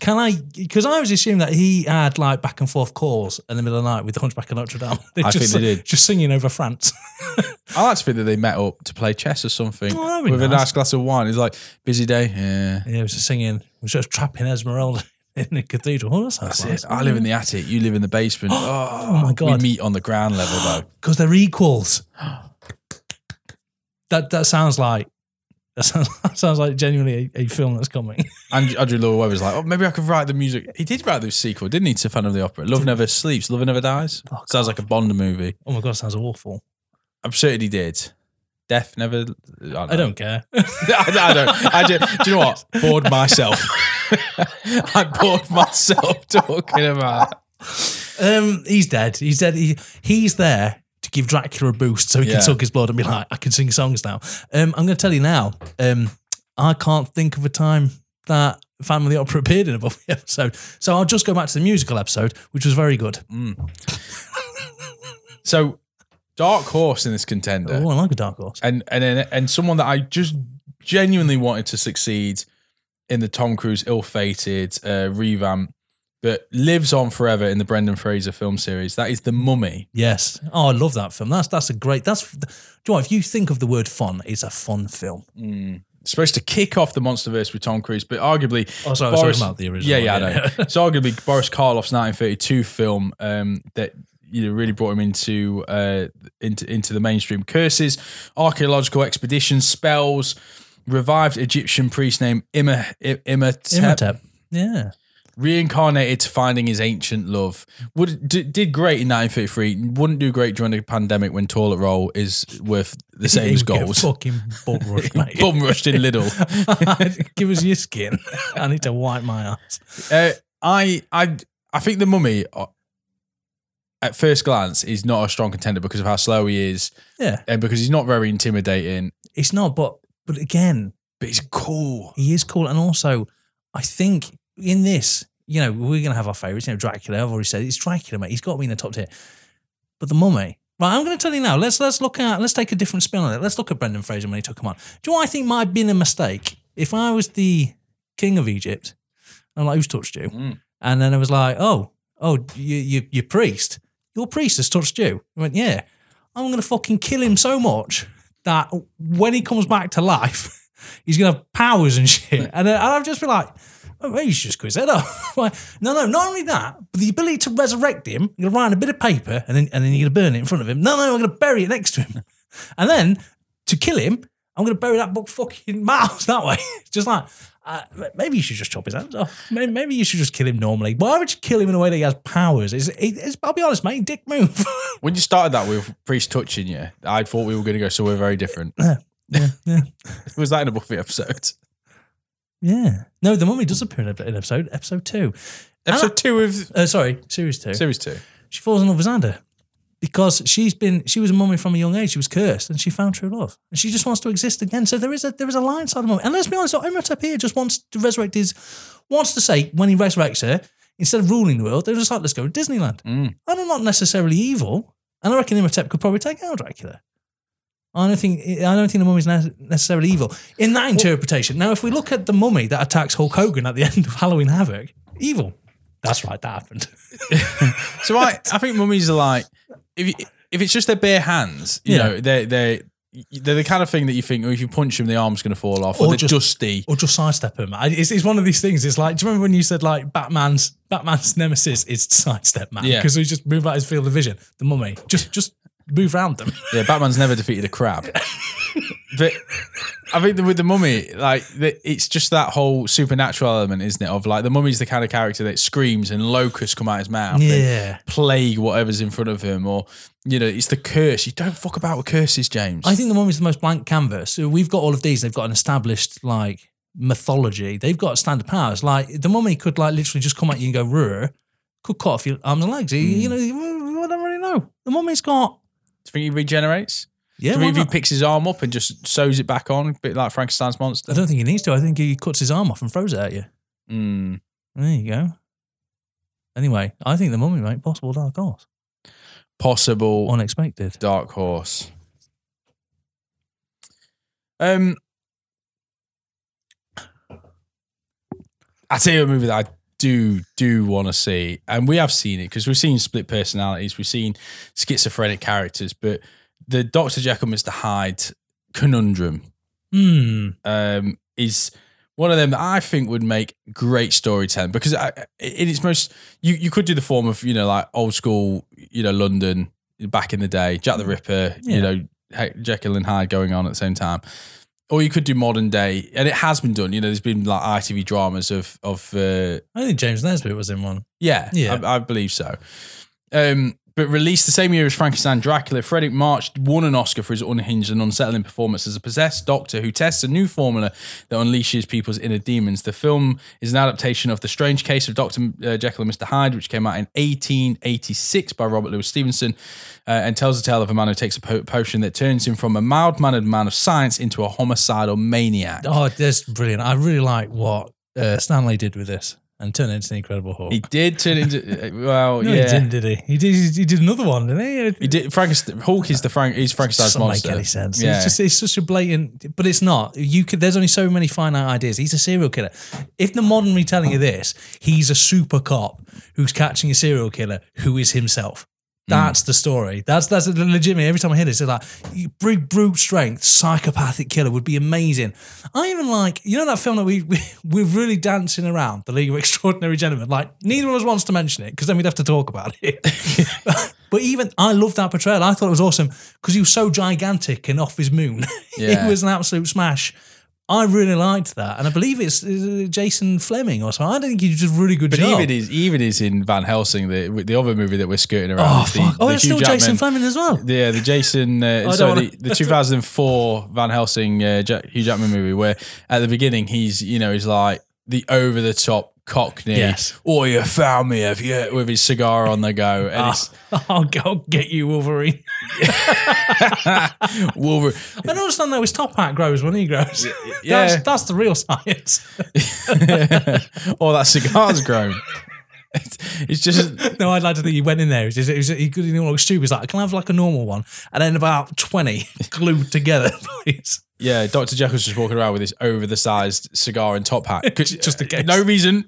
Can I? Because I was assuming that he had like back and forth calls in the middle of the night with the Hunchback of Notre Dame. I think they did. Just singing over France. I like to think that they met up to play chess or something with a nice glass of wine. It's like, busy day. Yeah. Yeah, it was just singing. It was just trapping Esmeralda in a cathedral. Oh, that's it. I live in the attic. You live in the basement. Oh, my God. We meet on the ground level, though. Because they're equals. That sounds like genuinely a film that's coming. Andrew Lloyd Webber was like, oh, maybe I could write the music. He did write the sequel, didn't he, to Phantom of the Opera? Love Never Sleeps, Love Never Dies. Oh, sounds like a Bond movie. Oh my God, sounds awful. I'm certain he did. Death never... I don't care. I don't. Do you know what? Bored myself. I bored myself talking about... He's dead. He's dead. He's there to give Dracula a boost so he can suck his blood and be like, I can sing songs now. I'm going to tell you now, I can't think of a time that Phantom of the Opera appeared in a Buffy episode. So I'll just go back to the musical episode, which was very good. Mm. So dark horse in this contender. Oh, I like a dark horse. And someone that I just genuinely wanted to succeed in the Tom Cruise ill-fated revamp that lives on forever in the Brendan Fraser film series. That is The Mummy. Yes. Oh, I love that film. That's a great, do you know what, if you think of the word fun, it's a fun film. Mm. It's supposed to kick off the Monsterverse with Tom Cruise, but arguably... Oh, sorry, I was talking about the original. Yeah, I know. It's arguably Boris Karloff's 1932 film that... You know, really brought him into the mainstream. Curses, archaeological expeditions, spells, revived Egyptian priest named Imhotep. Yeah, reincarnated to finding his ancient love. Did great in 1933. Wouldn't do great during the pandemic when toilet roll is worth the same as gold. Fucking bum rushed, mate. Bum rushed in Lidl. Give us your skin. I need to wipe my ass. I think The Mummy. At first glance, he's not a strong contender because of how slow he is. Yeah. And because he's not very intimidating. It's not, but again. But he's cool. He is cool. And also, I think in this, you know, we're going to have our favourites. You know, Dracula, I've already said it's Dracula, mate. He's got to be in the top tier. But The Mummy. Right, I'm going to tell you now. Let's take a different spin on it. Let's look at Brendan Fraser when he took him on. Do you know what I think might have been a mistake? If I was the king of Egypt, I'm like, who's touched you? Mm. And then I was like, oh, you priest. Your priest has touched you. I went, yeah, I'm going to fucking kill him so much that when he comes back to life, he's going to have powers and shit. And I've just been like, oh, he's just quizzed it up. Like, no, not only that, but the ability to resurrect him, you're going to write on a bit of paper and then you're going to burn it in front of him. No, I'm going to bury it next to him. And then to kill him, I'm going to bury that book fucking miles that way. Just like, maybe you should just chop his hands off. Maybe you should just kill him normally. Why would you kill him in a way that he has powers? I'll be honest, mate, dick move. When you started that with priest touching you, I thought we were going to go somewhere very different. Yeah. Was that in a Buffy episode? Yeah. No, The Mummy does appear in an episode. Episode 2. Episode 2 of... Series 2. Series 2. She falls in love with Xander. Because she was a mummy from a young age. She was cursed, and she found true love, and she just wants to exist again. So there is a lie inside the mummy. And let's be honest, Imhotep here just wants to say when he resurrects her, instead of ruling the world, they're just like, let's go to Disneyland. Mm. And I'm not necessarily evil, and I reckon Imhotep could probably take out Dracula. I don't think the mummy's necessarily evil in that interpretation. Now, if we look at the mummy that attacks Hulk Hogan at the end of Halloween Havoc, evil. That's right, that happened. So I think mummies are like. If it's just their bare hands, you know, they're the kind of thing that you think, oh, if you punch them, the arm's going to fall off, or they're dusty. Or just sidestep them. It's one of these things. It's like, do you remember when you said like Batman's nemesis is sidestep man? Because he just moved out his field of vision. The mummy, just move around them. Yeah, Batman's never defeated a crab. But I think with the mummy, like it's just that whole supernatural element, isn't it? Of like the mummy's the kind of character that screams and locusts come out his mouth, and plague whatever's in front of him, or you know, it's the curse. You don't fuck about with curses, James. I think the mummy's the most blank canvas. So we've got all of these. They've got an established like mythology. They've got standard powers. Like the mummy could like literally just come at you and go, "Rrr," could cut off your arms and legs. You know, I don't really know. The mummy's got... Do you think he regenerates? Yeah. Do you think he picks his arm up and just sews it back on, a bit like Frankenstein's monster? I don't think he needs to. I think he cuts his arm off and throws it at you. Mm. There you go. Anyway, I think the mummy, mate, possible dark horse. Possible. Unexpected. Dark horse. I tell you a movie that I do want to see, and we have seen it because we've seen split personalities, we've seen schizophrenic characters, but the Dr. Jekyll, Mr. Hyde conundrum is one of them that I think would make great storytelling, because in its most, you could do the form of, you know, like old school, you know, London back in the day, Jack the Ripper, you know, Jekyll and Hyde going on at the same time. Or you could do modern day, and it has been done. You know, there's been like ITV dramas of. I think James Nesbitt was in one. Yeah, I believe so. But released the same year as Frankenstein Dracula, Frederick March won an Oscar for his unhinged and unsettling performance as a possessed doctor who tests a new formula that unleashes people's inner demons. The film is an adaptation of The Strange Case of Dr. Jekyll and Mr. Hyde, which came out in 1886 by Robert Louis Stevenson, and tells the tale of a man who takes a potion that turns him from a mild-mannered man of science into a homicidal maniac. Oh, that's brilliant. I really like what Stanley did with this. And turn it into an Incredible Hulk. He did turn into... Well, no, yeah. He didn't, did he? He did another one, didn't he? He did. Hulk is Frankenstein's monster. Doesn't make any sense. Yeah. It's such a blatant... But it's not. There's only so many finite ideas. He's a serial killer. If the modern retelling of this, he's a super cop who's catching a serial killer who is himself. That's the story. That's legitimate. Every time I hear this, it's like, brute strength, psychopathic killer would be amazing. I even like, you know that film that we're really dancing around, The League of Extraordinary Gentlemen? Like, neither of us wants to mention it, because then we'd have to talk about it. But even, I loved that portrayal. I thought it was awesome, because he was so gigantic and off his moon. Yeah. It was an absolute smash. I really liked that, and I believe it's Jason Fleming or something. I think he did a really good job. But even is in Van Helsing, the other movie that we're skirting around. It's still Jason Fleming as well. Yeah, the Jason. The 2004 Van Helsing Hugh Jackman movie, where at the beginning he's like the over the top Cockney. Yes. Or you found me, have you? With his cigar on the go, and I'll get you, Wolverine. Wolverine. I don't understand though. His top hat grows when he grows. Yeah, that's the real science. Or that cigar's grown. It's just no. I'd like to think he went in there. He didn't look stupid. He's like, can I have like a normal one? And then about 20 glued together, please. Yeah, Dr. Jekyll's just walking around with his over-the-sized cigar and top hat, just in case. No reason,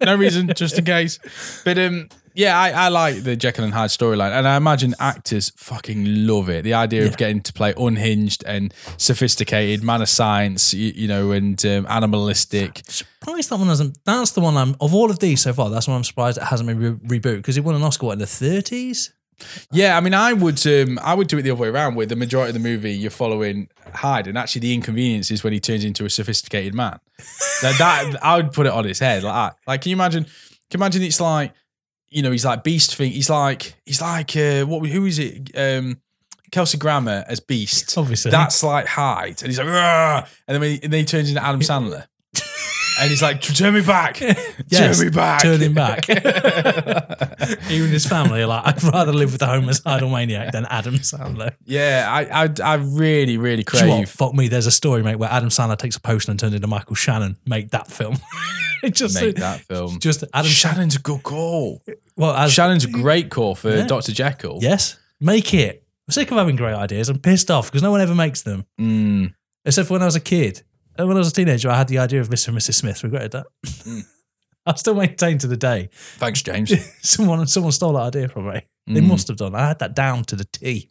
just in case. But I like the Jekyll and Hyde storyline, and I imagine actors fucking love it. The idea of getting to play unhinged and sophisticated, man of science, and animalistic. I'm surprised that one hasn't. That's the one of all of these so far. That's one I'm surprised it hasn't been rebooted, because it won an Oscar in the 30s. Yeah, I mean, I would do it the other way around, where the majority of the movie you're following Hyde, and actually the inconvenience is when he turns into a sophisticated man. that I would put it on its head like that. Like, can you imagine it's like, he's like Beast thing. He's like who is it? Kelsey Grammer as Beast. Obviously, that's like Hyde, and he's like, Rah! And then he turns into Adam Sandler. And he's like, turn me back. Yes, turn me back. Turn him back. Even his family are like, I'd rather live with a homicidal maniac than Adam Sandler. Yeah, I really, really crave. Do you know what? Fuck me, there's a story, mate, where Adam Sandler takes a potion and turns into Michael Shannon. Make that film. Just Adam Shannon's a good call. Well, Shannon's a great call for Dr. Jekyll. Yes, make it. I'm sick of having great ideas. I'm pissed off because no one ever makes them. Mm. Except for when I was a kid. When I was a teenager, I had the idea of Mr. and Mrs. Smith. Regretted that. I still maintain to the day. Thanks, James. Someone stole that idea from me. They must have done. I had that down to the T.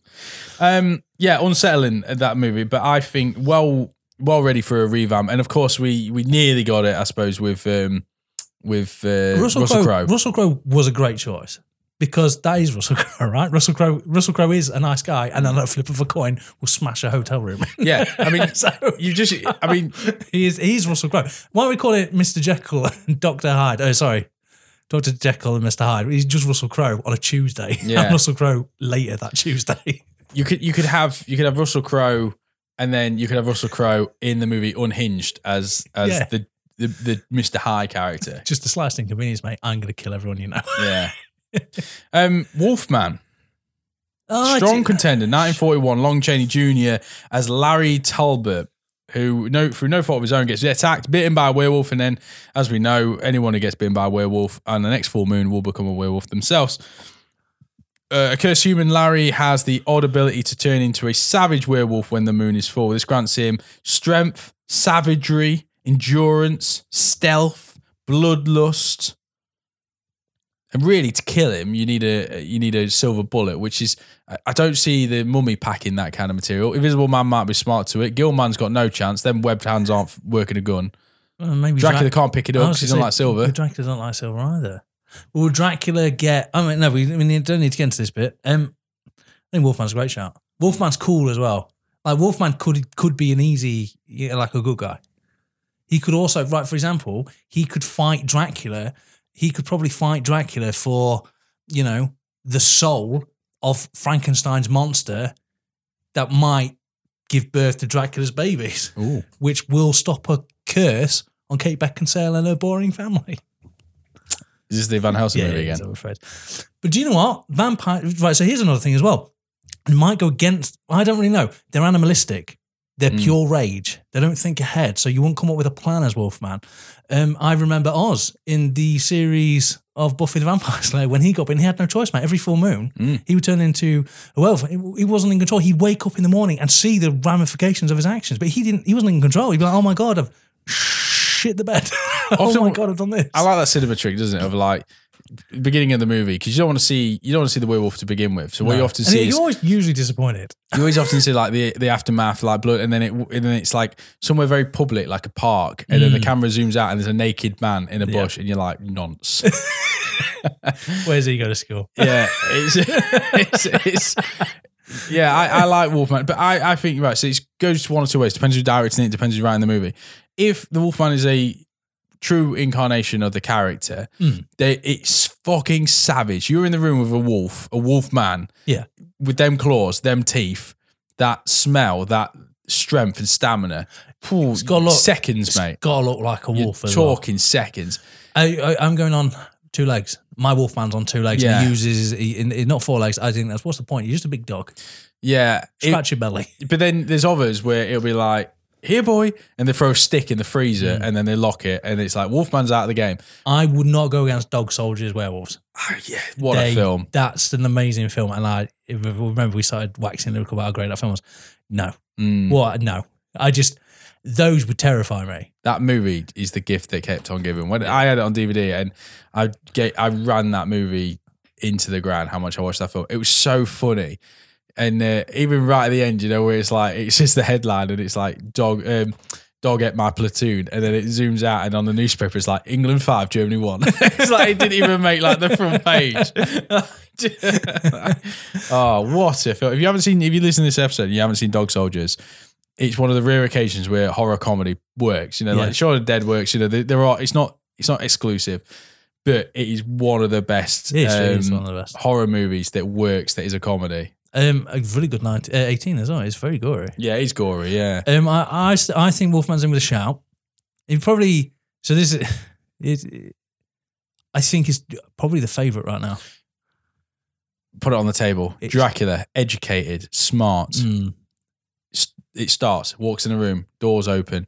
Unsettling that movie, but I think well ready for a revamp. And of course, we nearly got it, I suppose, with Russell Crowe. Russell Crowe was a great choice. Because that is Russell Crowe, right? Russell Crowe is a nice guy, and on a flip of a coin will smash a hotel room. Yeah, I mean, he's Russell Crowe. Why don't we call it Mr. Jekyll and Dr. Hyde? Oh, sorry, Dr. Jekyll and Mr. Hyde. He's just Russell Crowe on a Tuesday. Yeah, and Russell Crowe later that Tuesday. You could have Russell Crowe, and then you could have Russell Crowe in the movie Unhinged as the Mr. Hyde character. Just the slightest inconvenience, mate. I'm going to kill everyone you know. Yeah. Wolfman. Oh, strong contender, 1941, Lon Chaney Jr. as Larry Talbot, who through no fault of his own gets attacked, bitten by a werewolf, and then, as we know, anyone who gets bitten by a werewolf and the next full moon will become a werewolf themselves. A cursed human, Larry has the odd ability to turn into a savage werewolf when the moon is full. This grants him strength, savagery, endurance, stealth, bloodlust. And really, to kill him, you need a silver bullet, which is, I don't see the Mummy packing that kind of material. Invisible Man might be smart to it. Gillman's got no chance. Them webbed hands aren't working a gun. Well, maybe Dracula can't pick it up because he doesn't like silver. Dracula doesn't like silver either. Will Dracula get... I mean, no, we don't need to get into this bit. I think Wolfman's a great shout. Wolfman's cool as well. Like, Wolfman could be an easy, like a good guy. He could also, right, for example, he could fight Dracula... He could probably fight Dracula for, you know, the soul of Frankenstein's monster that might give birth to Dracula's babies, ooh, which will stop a curse on Kate Beckinsale and her boring family. Is this the Van Helsing movie again? I'm afraid. But do you know what? Right, so here's another thing as well. It might go against, I don't really know. They're animalistic. They're pure rage. They don't think ahead, so you won't come up with a plan as Wolfman. I remember Oz in the series of Buffy the Vampire Slayer. When he got in, he had no choice, mate. Every full moon, he would turn into a werewolf. He wasn't in control. He'd wake up in the morning and see the ramifications of his actions, but he wasn't in control. He'd be like, oh my God, I've shit the bed. Oh my God, I've done this. I like that cinema trick, doesn't it, of like, beginning of the movie, because you don't want to see the werewolf to begin with. So what you often see is, you're always usually disappointed. You always often see like the aftermath, like blood, and then it's like somewhere very public, like a park, and then the camera zooms out and there's a naked man in a bush, and you're like, nonce. Where's he go to school? Yeah, I like Wolfman, but I think you're right. So it goes one or two ways. Depends who's directing it. Depends who's writing the movie. If the Wolfman is a true incarnation of the character, it's fucking savage. You're in the room with a wolf man, with them claws, them teeth, that smell, that strength and stamina. Ooh, it's gotta look, seconds, it's mate. Gotta look like a wolf. You're talking well. Seconds. I'm going on two legs. My wolf man's on two legs. Yeah. He uses not four legs. I think that's what's the point. You're just a big dog. Yeah, scratch your belly. But then there's others where it'll be like, here boy, and they throw a stick in the freezer and then they lock it, and it's like, Wolfman's out of the game. I would not go against Dog Soldiers Werewolves. Oh yeah, a film. That's an amazing film, and I remember we started waxing lyrical about how great that film was. No. What? No. Those would terrify me. That movie is the gift they kept on giving. When I had it on DVD and I ran that movie into the ground, how much I watched that film. It was so funny. And even right at the end, you know, where it's like, it's just the headline and it's like, dog ate my platoon. And then it zooms out and on the newspaper, it's like, England 5, Germany 1. It's like, it didn't even make like the front page. Oh, what a film. If you listen to this episode and you haven't seen Dog Soldiers, it's one of the rare occasions where horror comedy works. You know, like Shaun of the Dead works, you know, it's not exclusive. But it is one of the best horror movies that works, that is a comedy. A really good 18 as well. It's very gory. Yeah, it's gory, yeah. I think Wolfman's in with a shout. It probably... So this is... I think it's probably the favourite right now. Put it on the table. Dracula, educated, smart. It starts, walks in a room, doors open.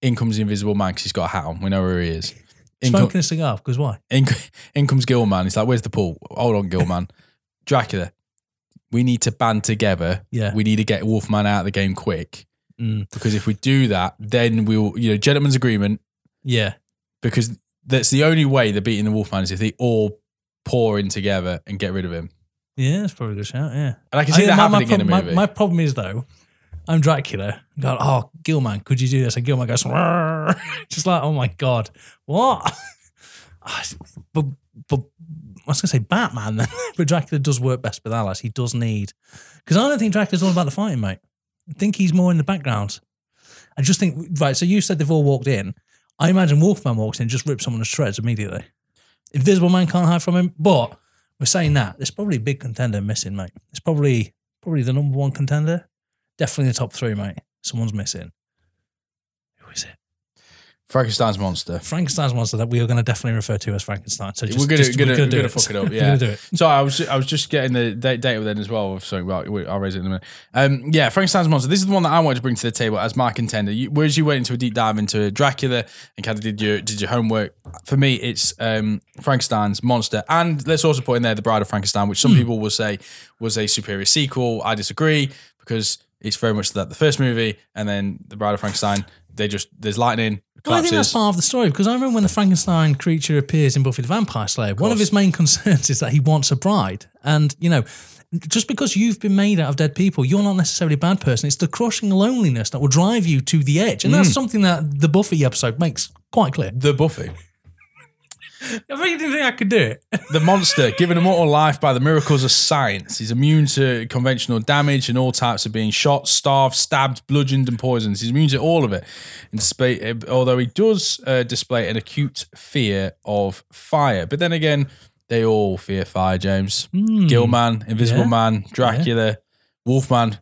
In comes the Invisible Man because he's got a hat on. We know where he is. Smoking a cigar, because why? In comes Gillman. He's like, where's the pool? Hold on, Gillman. Dracula. We need to band together. Yeah. We need to get Wolfman out of the game quick. Because if we do that, then we'll, you know, gentleman's agreement. Yeah. Because that's the only way they're beating the Wolfman is if they all pour in together and get rid of him. Yeah, that's probably a good shout, yeah. And I can see that happening in a movie. My problem is, though, I'm Dracula. God, oh, Gillman, could you do this? And Gillman goes, just like, oh my God, what? But I was going to say Batman then, but Dracula does work best with allies. He does need... Because I don't think Dracula's all about the fighting, mate. I think he's more in the background. I just think... Right, so you said they've all walked in. I imagine Wolfman walks in and just rips someone to shreds immediately. Invisible Man can't hide from him, but we're saying that. There's probably a big contender missing, mate. It's probably the number one contender. Definitely in the top 3, mate. Someone's missing. Who is it? Frankenstein's monster. Frankenstein's monster that we are going to definitely refer to as Frankenstein. So just, we're going to fuck it up. Yeah, we're going to do it. So I was just getting the data then as well. So I'll raise it in a minute. Yeah, Frankenstein's monster. This is the one that I wanted to bring to the table as my contender. Whereas you went into a deep dive into Dracula and kind of did your homework. For me, it's Frankenstein's monster, and let's also put in there The Bride of Frankenstein, which some people will say was a superior sequel. I disagree because it's very much that the first movie, and then The Bride of Frankenstein. There's lightning. Well, I think that's part of the story because I remember when the Frankenstein creature appears in Buffy the Vampire Slayer, one of his main concerns is that he wants a bride. And, you know, just because you've been made out of dead people, you're not necessarily a bad person. It's the crushing loneliness that will drive you to the edge. And that's something that the Buffy episode makes quite clear. The Buffy. I bet you didn't think I could do it. The monster, given immortal life by the miracles of science, is immune to conventional damage and all types of being shot, starved, stabbed, bludgeoned, and poisoned. He's immune to all of it, and although he does display an acute fear of fire. But then again, they all fear fire, James. Gillman, Invisible Man, Dracula, Wolfman.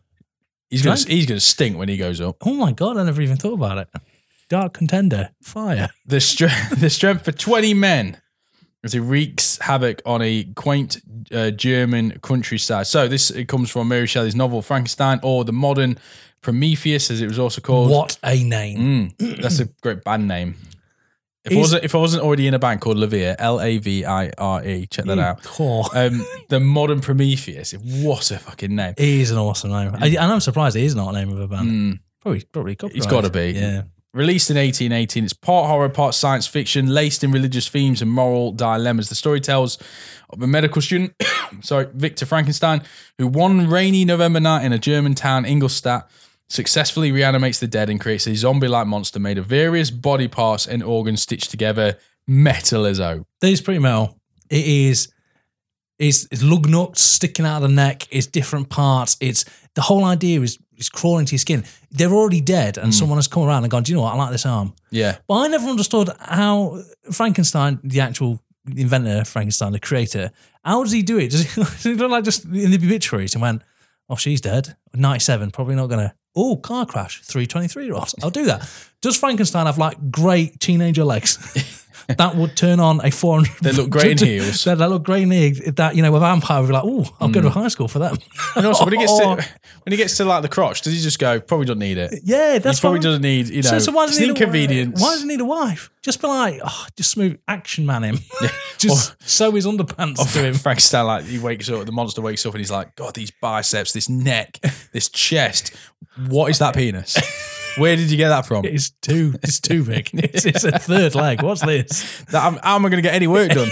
He's going to stink when he goes up. Oh my God, I never even thought about it. Dark contender, fire. The strength for 20 men as he wreaks havoc on a quaint German countryside. So it comes from Mary Shelley's novel Frankenstein, or the modern Prometheus, as it was also called. What a name. That's a great band name. If I wasn't already in a band called Lavire, L-A-V-I-R-E, check that out. Oh. The modern Prometheus, what a fucking name. It is an awesome name. And I'm surprised it is not a name of a band. Probably copyright. It's got to be. Yeah. Released in 1818, it's part horror, part science fiction, laced in religious themes and moral dilemmas. The story tells of a medical student, Victor Frankenstein, who one rainy November night in a German town, Ingolstadt, successfully reanimates the dead and creates a zombie-like monster made of various body parts and organs stitched together, metal as oak. It is pretty metal. It is... It's lug nuts sticking out of the neck. It's different parts. It's the whole idea is crawling to your skin. They're already dead, and someone has come around and gone, "Do you know what? I like this arm." Yeah. But I never understood how Frankenstein, the actual inventor, Frankenstein, the creator, how does he do it? Does he look like just in the obituaries and went, "Oh, she's dead. 97, probably not gonna. Oh, car crash. 3:23, Ross. I'll do that." Does Frankenstein have like great teenager legs? That would turn on a 400. They look great in heels. They look great in heels. That, you know, a vampire would be like, oh, I'll go to high school for that. And also, when he gets to like the crotch, does he just go, probably don't need it? Yeah, that's probably doesn't need, you know, it's an inconvenience. Why does he need a wife? Just be like, just smooth action man him. Yeah. Just sew his underpants to him. Frankenstein, like, the monster wakes up and he's like, God, these biceps, this neck, this chest. What is that penis? Where did you get that from? It's too big. It's a third leg. What's this? How am I going to get any work done?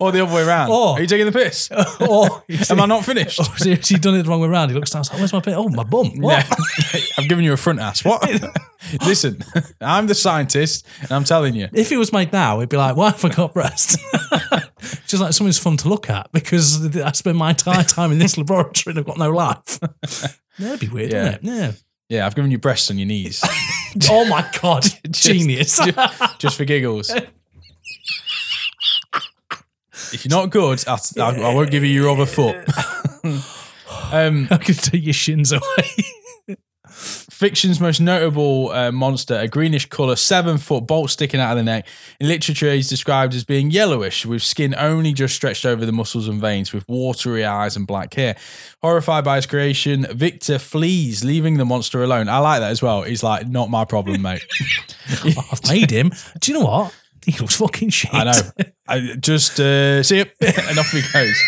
Or the other way around? Are you taking the piss? Or am I not finished? Or has he done it the wrong way around? He looks down, like, where's my piss? Oh, my bum. What? Yeah. I've given you a front ass. What? Listen, I'm the scientist and I'm telling you. If it was made now, it'd be like, why have I got breasts? Just like something's fun to look at because I spend my entire time in this laboratory and I've got no life. That'd be weird, wouldn't it? Yeah. Yeah, I've given you breasts on your knees. Oh my God. Genius. Just for giggles. If you're not good, I won't give you your other foot. I can take your shins away. Fiction's most notable monster, a greenish colour, 7-foot bolt sticking out of the neck. In literature, he's described as being yellowish, with skin only just stretched over the muscles and veins, with watery eyes and black hair. Horrified by his creation, Victor flees, leaving the monster alone. I like that as well. He's like, not my problem, mate. I've made him. Do you know what? He looks fucking shit. I know. See it, and off he goes.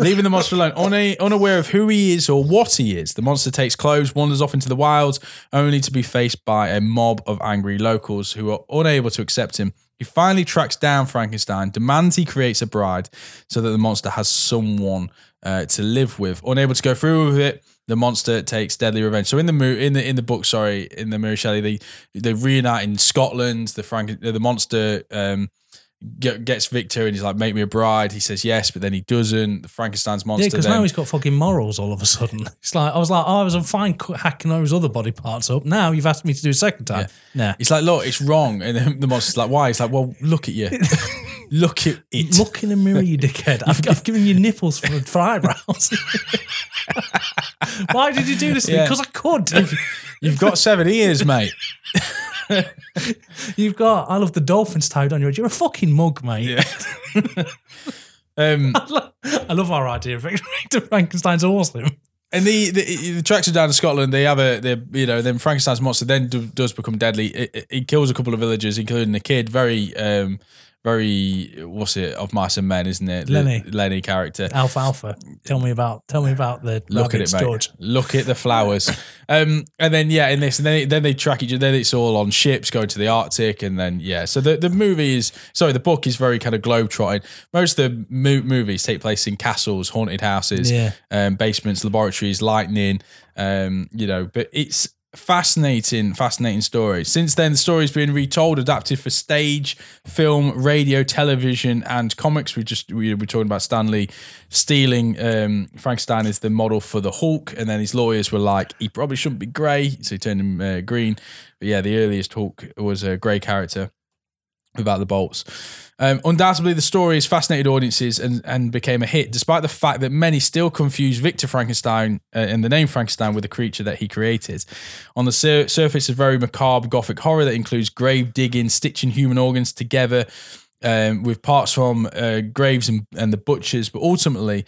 Leaving the monster alone, unaware of who he is or what he is. The monster takes clothes, wanders off into the wilds, only to be faced by a mob of angry locals who are unable to accept him. He finally tracks down Frankenstein, demands he creates a bride so that the monster has someone to live with. Unable to go through with it, the monster takes deadly revenge. So in the book, in the Mary Shelley, they reunite in Scotland. The monster gets Victor and he's like, make me a bride. He says yes, but then he doesn't. The Frankenstein's monster. Yeah, because now he's got fucking morals all of a sudden. It's like, I was fine hacking those other body parts up. Now you've asked me to do a second time. Yeah. Nah. He's like, look, it's wrong. And then the monster's like, why? He's like, well, look at you. Look at it. Look in the mirror, you dickhead. I've given you nipples for eyebrows. Why did you do this to me? Because I could. You've got 7 ears, mate. You've got I love the dolphins tied on you. You're a fucking mug, mate. Yeah. I love our idea of Frankenstein's awesome. And the tracks are down in Scotland. They have then Frankenstein's monster then does become deadly. It kills a couple of villagers, including a kid. Very what's it of Mice and Men, isn't it? Lenny character. Alfalfa. Tell me about the look at it, mate. George. Look at the flowers. And then they track each other. Then it's all on ships going to the Arctic, and then So the book is very kind of globetrotting. Most of the movies take place in castles, haunted houses, basements, laboratories, lightning. But it's fascinating story. Since then, the story's been retold, adapted for stage, film, radio, television, and comics. We were talking about Stan Lee stealing Frankenstein as the model for the Hulk, and then his lawyers were like, he probably shouldn't be grey, so he turned him green. But the earliest Hulk was a grey character without the bolts. Undoubtedly, the story has fascinated audiences and became a hit, despite the fact that many still confuse Victor Frankenstein and the name Frankenstein with the creature that he created. On the surface, a very macabre gothic horror that includes grave digging, stitching human organs together with parts from graves and the butchers, but ultimately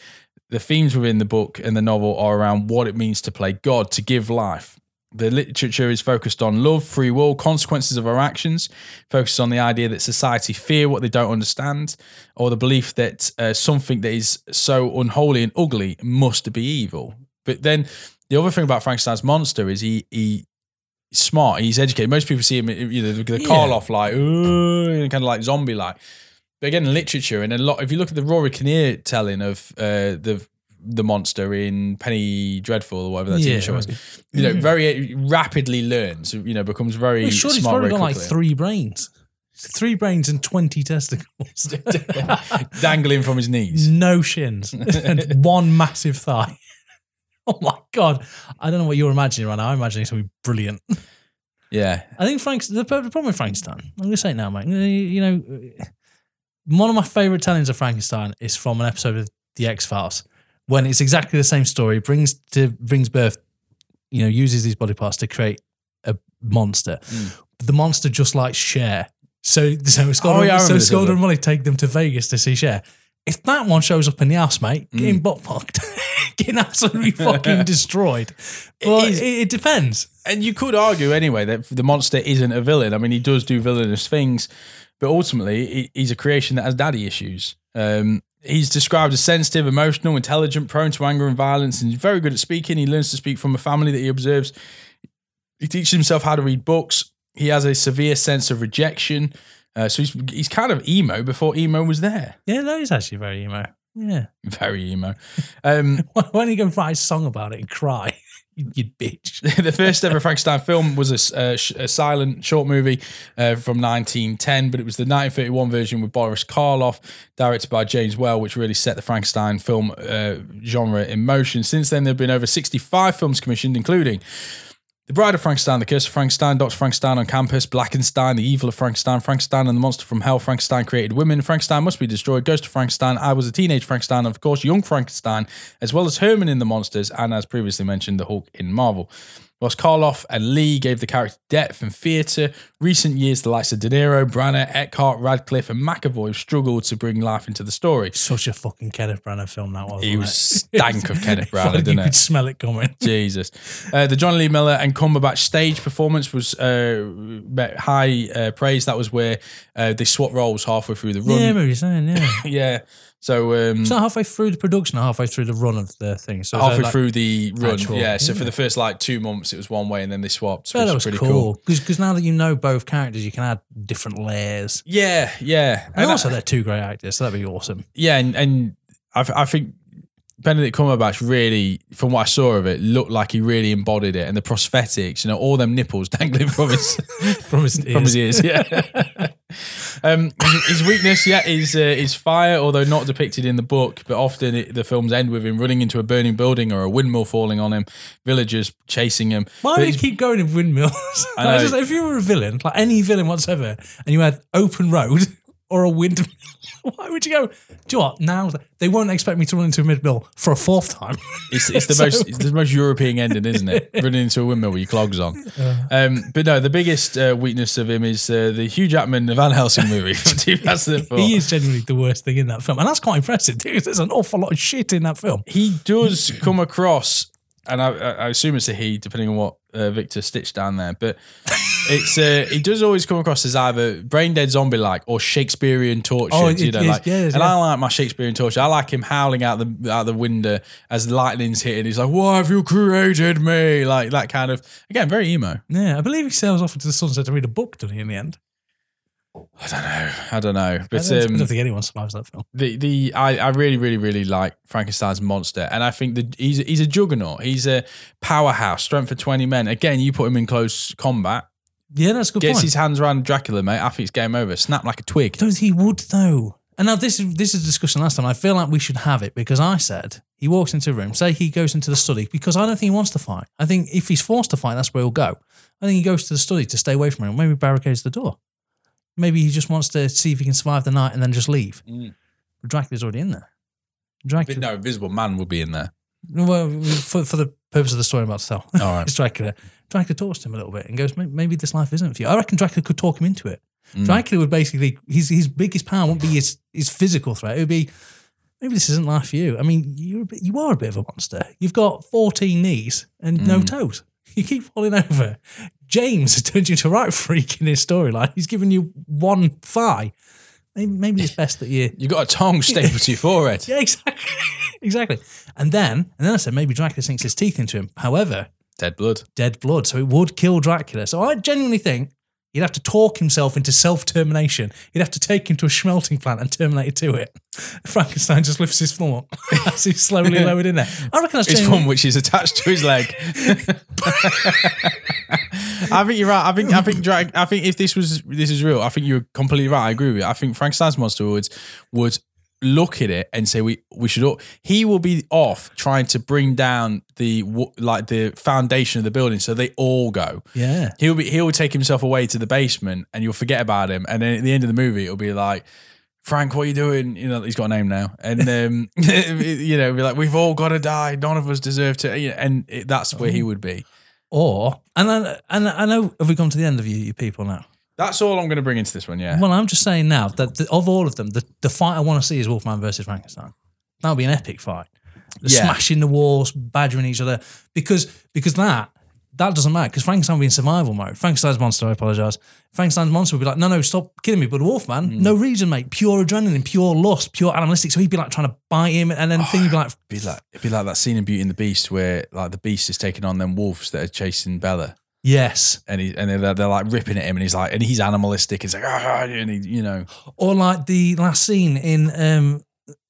the themes within the book and the novel are around what it means to play God, to give life. The literature is focused on love, free will, consequences of our actions, focuses on the idea that society fear what they don't understand, or the belief that something that is so unholy and ugly must be evil. But then the other thing about Frankenstein's monster is he's smart, he's educated. Most people see him, the Karloff, like, ooh, kind of like zombie-like. But again, in literature, and if you look at the Rory Kinnear telling of the monster in Penny Dreadful or whatever that TV show was, very rapidly learns, becomes very smart. He's probably got like 3 brains. 3 brains and 20 testicles. Dangling from his knees. No shins. And 1 massive thigh. Oh my God. I don't know what you're imagining right now. I'm imagining something brilliant. Yeah. I think the problem with Frankenstein, I'm going to say it now, mate. One of my favourite tellings of Frankenstein is from an episode of The X-Files, when it's exactly the same story, brings birth, uses these body parts to create a monster. Mm. The monster just likes Cher. So Scott and Molly take them to Vegas to see Cher. If that one shows up in the house, mate, getting butt-fucked, getting absolutely fucking destroyed. But it depends. And you could argue anyway that the monster isn't a villain. I mean, he does do villainous things, but ultimately he's a creation that has daddy issues. He's described as sensitive, emotional, intelligent, prone to anger and violence, and very good at speaking. He learns to speak from a family that he observes. He teaches himself how to read books. He has a severe sense of rejection. So he's kind of emo before emo was there. Yeah, that is actually very emo. Yeah. Very emo. Why don't you go write a song about it and cry? You bitch. The first ever Frankenstein film was a silent short movie from 1910, but it was the 1931 version with Boris Karloff, directed by James Whale, which really set the Frankenstein film genre in motion. Since then, there have been over 65 films commissioned, including The Bride of Frankenstein, The Curse of Frankenstein, Dr. Frankenstein on Campus, Blackenstein, The Evil of Frankenstein, Frankenstein and the Monster from Hell, Frankenstein Created Women, Frankenstein Must Be Destroyed, Ghost of Frankenstein, I Was a Teenage Frankenstein, and of course Young Frankenstein, as well as Herman in The Monsters, and as previously mentioned, The Hulk in Marvel. Whilst Karloff and Lee gave the character depth and theatre, recent years the likes of De Niro, Branagh, Eckhart, Radcliffe and McAvoy struggled to bring life into the story. Such a fucking Kenneth Branagh film that was. He was stank of Kenneth Branagh, didn't it? You could smell it coming. Jesus. The John Lee Miller and Cumberbatch stage performance was high praise. That was where they swapped roles halfway through the run. Yeah, what you're saying, yeah. Yeah. So it's not halfway through the production or halfway through the run of the thing. So halfway through the run, yeah. So for the first 2 months, it was one way and then they swapped. So that was pretty cool. Because now that you know both characters, you can add different layers. Yeah, yeah. And also they're 2 great actors, so that'd be awesome. Yeah, and I think Benedict Cumberbatch really, from what I saw of it, looked like he really embodied it. And the prosthetics, all them nipples dangling from his, from his ears. Yeah. His weakness, is fire, although not depicted in the book, but often the films end with him running into a burning building or a windmill falling on him, villagers chasing him. Why do you keep going in windmills? I know. If you were a villain, like any villain whatsoever, and you had open road, or a windmill. Why would you go, do you know what? Now they won't expect me to run into a windmill for a fourth time. It's the most European ending, isn't it? Running into a windmill with your clogs on. But no, the biggest weakness of him is the Hugh Jackman Van Helsing movie from 2004. He is genuinely the worst thing in that film. And that's quite impressive, dude. There's an awful lot of shit in that film. He does come across, and I assume it's a he, depending on what Victor stitched down there, but... It's he does always come across as either brain dead zombie like or Shakespearean tortured, I like my Shakespearean torture. I like him howling out the window as the lightning's hitting. He's like, "Why have you created me?" Like that kind of, again, very emo. Yeah, I believe he sails off into the sunset to read a book, doesn't he? In the end, I don't know. But I don't think anyone survives that film. I really, really, really like Frankenstein's monster, and I think that he's a juggernaut. He's a powerhouse, strength for 20 men. Again, you put him in close combat. Yeah, that's a good point. Gets his hands around Dracula, mate. I think it's game over. Snap like a twig. Don't he would, though. And now this is a discussion last time. I feel like we should have it because I said he walks into a room, say he goes into the study, because I don't think he wants to fight. I think if he's forced to fight, that's where he'll go. I think he goes to the study to stay away from him. Maybe barricades the door. Maybe he just wants to see if he can survive the night and then just leave. But Dracula's already in there. Dracula. But no, Invisible Man would be in there. Well, for the purpose of the story I'm about to tell. All right. It's Dracula. Dracula talks to him a little bit and goes, maybe this life isn't for you. I reckon Dracula could talk him into it. Dracula would basically, his biggest power wouldn't be his physical threat. It would be, maybe this isn't life for you. I mean, you are a bit of a monster. You've got 14 knees and no toes. You keep falling over. James has turned you into a right freak in his storyline. He's given you one thigh. Maybe it's best that you... You've got a tongue stapled to your forehead. Yeah, exactly. And then I said, maybe Dracula sinks his teeth into him. However... Dead blood. So it would kill Dracula. So I genuinely think he'd have to talk himself into self-termination. He'd have to take him to a smelting plant and terminate it to it. Frankenstein just lifts his thumb up as he's slowly lowered in there. I reckon that's his thumb, which is attached to his leg. I think you're right. I think if this is real, I think you're completely right. I agree with you. I think Frankenstein's monster would look at it and say we should all, he will be off trying to bring down the foundation of the building so they all go. Yeah. He'll take himself away to the basement and you'll forget about him, and then at the end of the movie it'll be like, Frank, what are you doing? You know, he's got a name now. And you know, be like, we've all got to die, none of us deserve to, you know, and that's where he would be. Or and I know, have we come to the end of you people now? That's all I'm going to bring into this one, yeah. Well, I'm just saying now that of all of them, the fight I want to see is Wolfman versus Frankenstein. That would be an epic fight. Smashing the walls, badgering each other. Because that doesn't matter, because Frankenstein would be in survival mode. Frankenstein's monster, I apologise. Frankenstein's monster would be like, no, stop kidding me. But Wolfman, no reason, mate. Pure adrenaline, pure lust, pure animalistic. So he'd be like trying to bite him, and then thing would be like... It'd be like that scene in Beauty and the Beast where like the beast is taking on them wolves that are chasing Bella. Yes, and they're like ripping at him, and he's like, and he's animalistic. He's like, and he, you know, or like the last scene in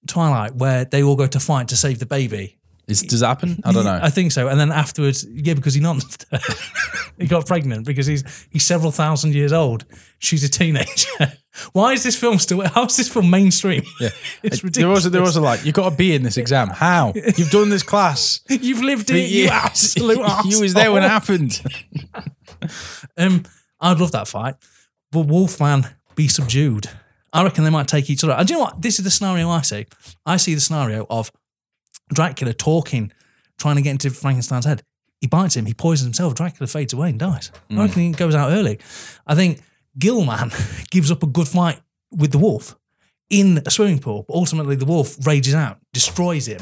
Twilight where they all go to fight to save the baby. Does that happen? I don't know. I think so. And then afterwards, yeah, because he nonced her. He got pregnant because he's several thousand years old. She's a teenager. Why is this film still? How is this film mainstream? Yeah, it's ridiculous. There was a like, you've got to be in this exam. How? You've done this class. You've lived it. You absolute arsehole. You was there when it happened. I'd love that fight, but Wolfman be subdued. I reckon they might take each other. And do you know what? This is the scenario I see. I see the scenario of Dracula talking, trying to get into Frankenstein's head. He bites him. He poisons himself. Dracula fades away and dies. I reckon he goes out early. I think Gillman gives up a good fight with the wolf in a swimming pool, but ultimately the wolf rages out, destroys him.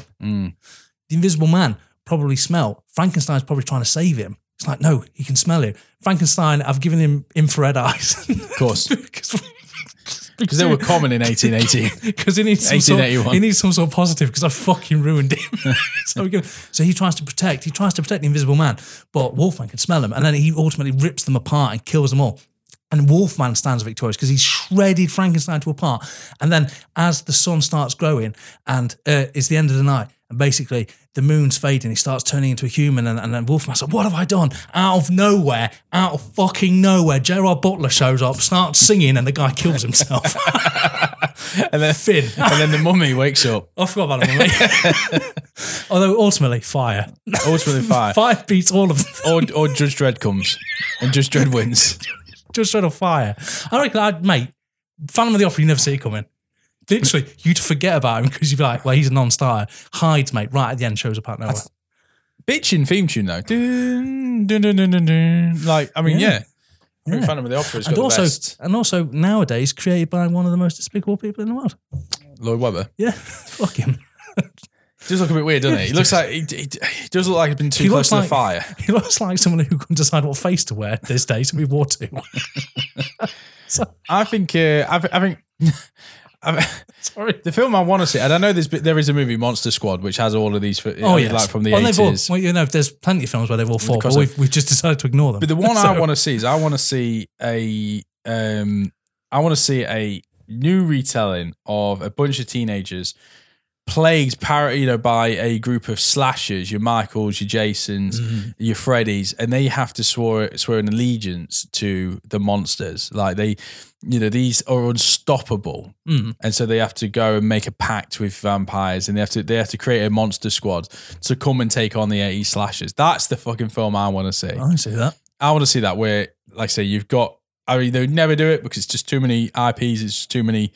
The Invisible Man probably smell. Frankenstein's probably trying to save him. It's like, no, he can smell it. Frankenstein, I've given him infrared eyes. Of course. Because they were common in 1880. Because he needs some sort of positive, because I fucking ruined him. So he tries to protect. He tries to protect the Invisible Man, but Wolfman can smell him. And then he ultimately rips them apart and kills them all. And Wolfman stands victorious because he's shredded Frankenstein to a part. And then as the sun starts growing and it's the end of the night, and basically the moon's fading, he starts turning into a human, and then Wolfman's like, what have I done? Out of fucking nowhere, Gerard Butler shows up, starts singing, and the guy kills himself. And then Finn. And then the mummy wakes up. I forgot about the mummy. Although ultimately fire. Fire beats all of them. Or Judge Dredd comes and Judge Dredd wins. Just sort of fire. I reckon, mate, Phantom of the Opera, you never see it coming. Literally, you'd forget about him because you'd be like, well, he's a non-starter. Hides, mate, right at the end, shows up out of nowhere. Bitching theme tune, though. Dun, dun, dun, dun, dun, dun. Like, I mean, yeah. I mean, Phantom of the Opera has got the best. And also, nowadays, created by one of the most despicable people in the world. Lloyd Webber? Yeah. Fuck him. Does look a bit weird, doesn't he? He looks like he does look like he's been too close to the fire. He looks like someone who couldn't decide what face to wear these days, so we wore two. Sorry. The film I want to see, and I know there is a movie, Monster Squad, which has all of these like from the 80s. Well, you know, there's plenty of films where they've all fought, but we've just decided to ignore them. But the one I want to see is I want to see a new retelling of a bunch of teenagers plagued, by a group of slashers, your Michaels, your Jasons, your Freddys, and they have to swear an allegiance to the monsters. Like these are unstoppable, and so they have to go and make a pact with vampires, and they have to create a monster squad to come and take on the 80s slashers. That's the fucking film I want to see. I see that. I want to see that where, like I say, you've got. I mean, they would never do it because it's just too many IPs. It's just too many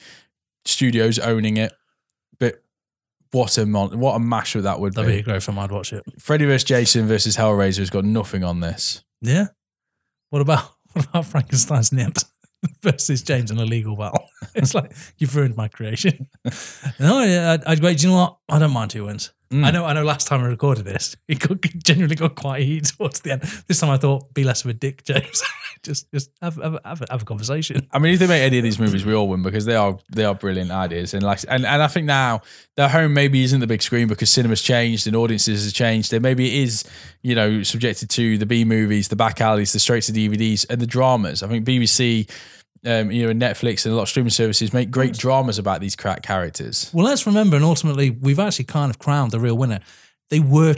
studios owning it. What a mashup that would be. That'd be a great film. I'd watch it. Freddy vs. Jason versus Hellraiser has got nothing on this. Yeah. What about Frankenstein's Nymphs versus James in a legal battle? It's like, you've ruined my creation. No, I'd wait. Do you know what? I don't mind who wins. I know last time I recorded this, it genuinely got quite heated towards the end. This time I thought, be less of a dick, James. just have a conversation. I mean, if they make any of these movies, we all win because they are brilliant ideas. And and I think now their home maybe isn't the big screen because cinema's changed and audiences have changed. And maybe it is, subjected to the B movies, the back alleys, the straight to DVDs and the dramas. I think BBC... Netflix and a lot of streaming services make great dramas about these crack characters. Well, let's remember, and ultimately, we've actually kind of crowned the real winner. They were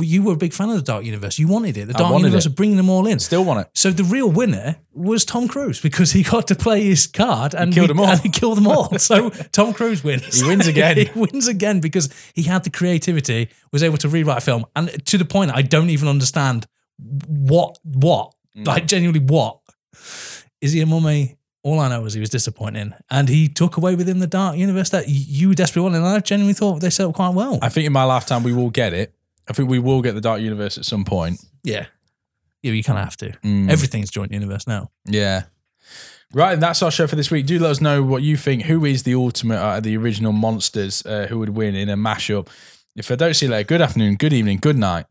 you were a big fan of the Dark Universe. You wanted it. The Dark Universe of bringing them all in. Still want it. So the real winner was Tom Cruise because he got to play his card and kill them all. And he killed them all. So Tom Cruise wins. He wins again. Because he had the creativity, was able to rewrite a film. And to the point, I don't even understand genuinely what. Is he a mummy? All I know is he was disappointing. And he took away with him the Dark Universe that you desperately wanted. And I genuinely thought they set up quite well. I think in my lifetime we will get it. I think we will get the Dark Universe at some point. Yeah. Yeah, you kind of have to. Everything's joint universe now. Yeah. Right, and that's our show for this week. Do let us know what you think. Who is the ultimate out of the original monsters who would win in a mashup? If I don't see you later, good afternoon, good evening, good night.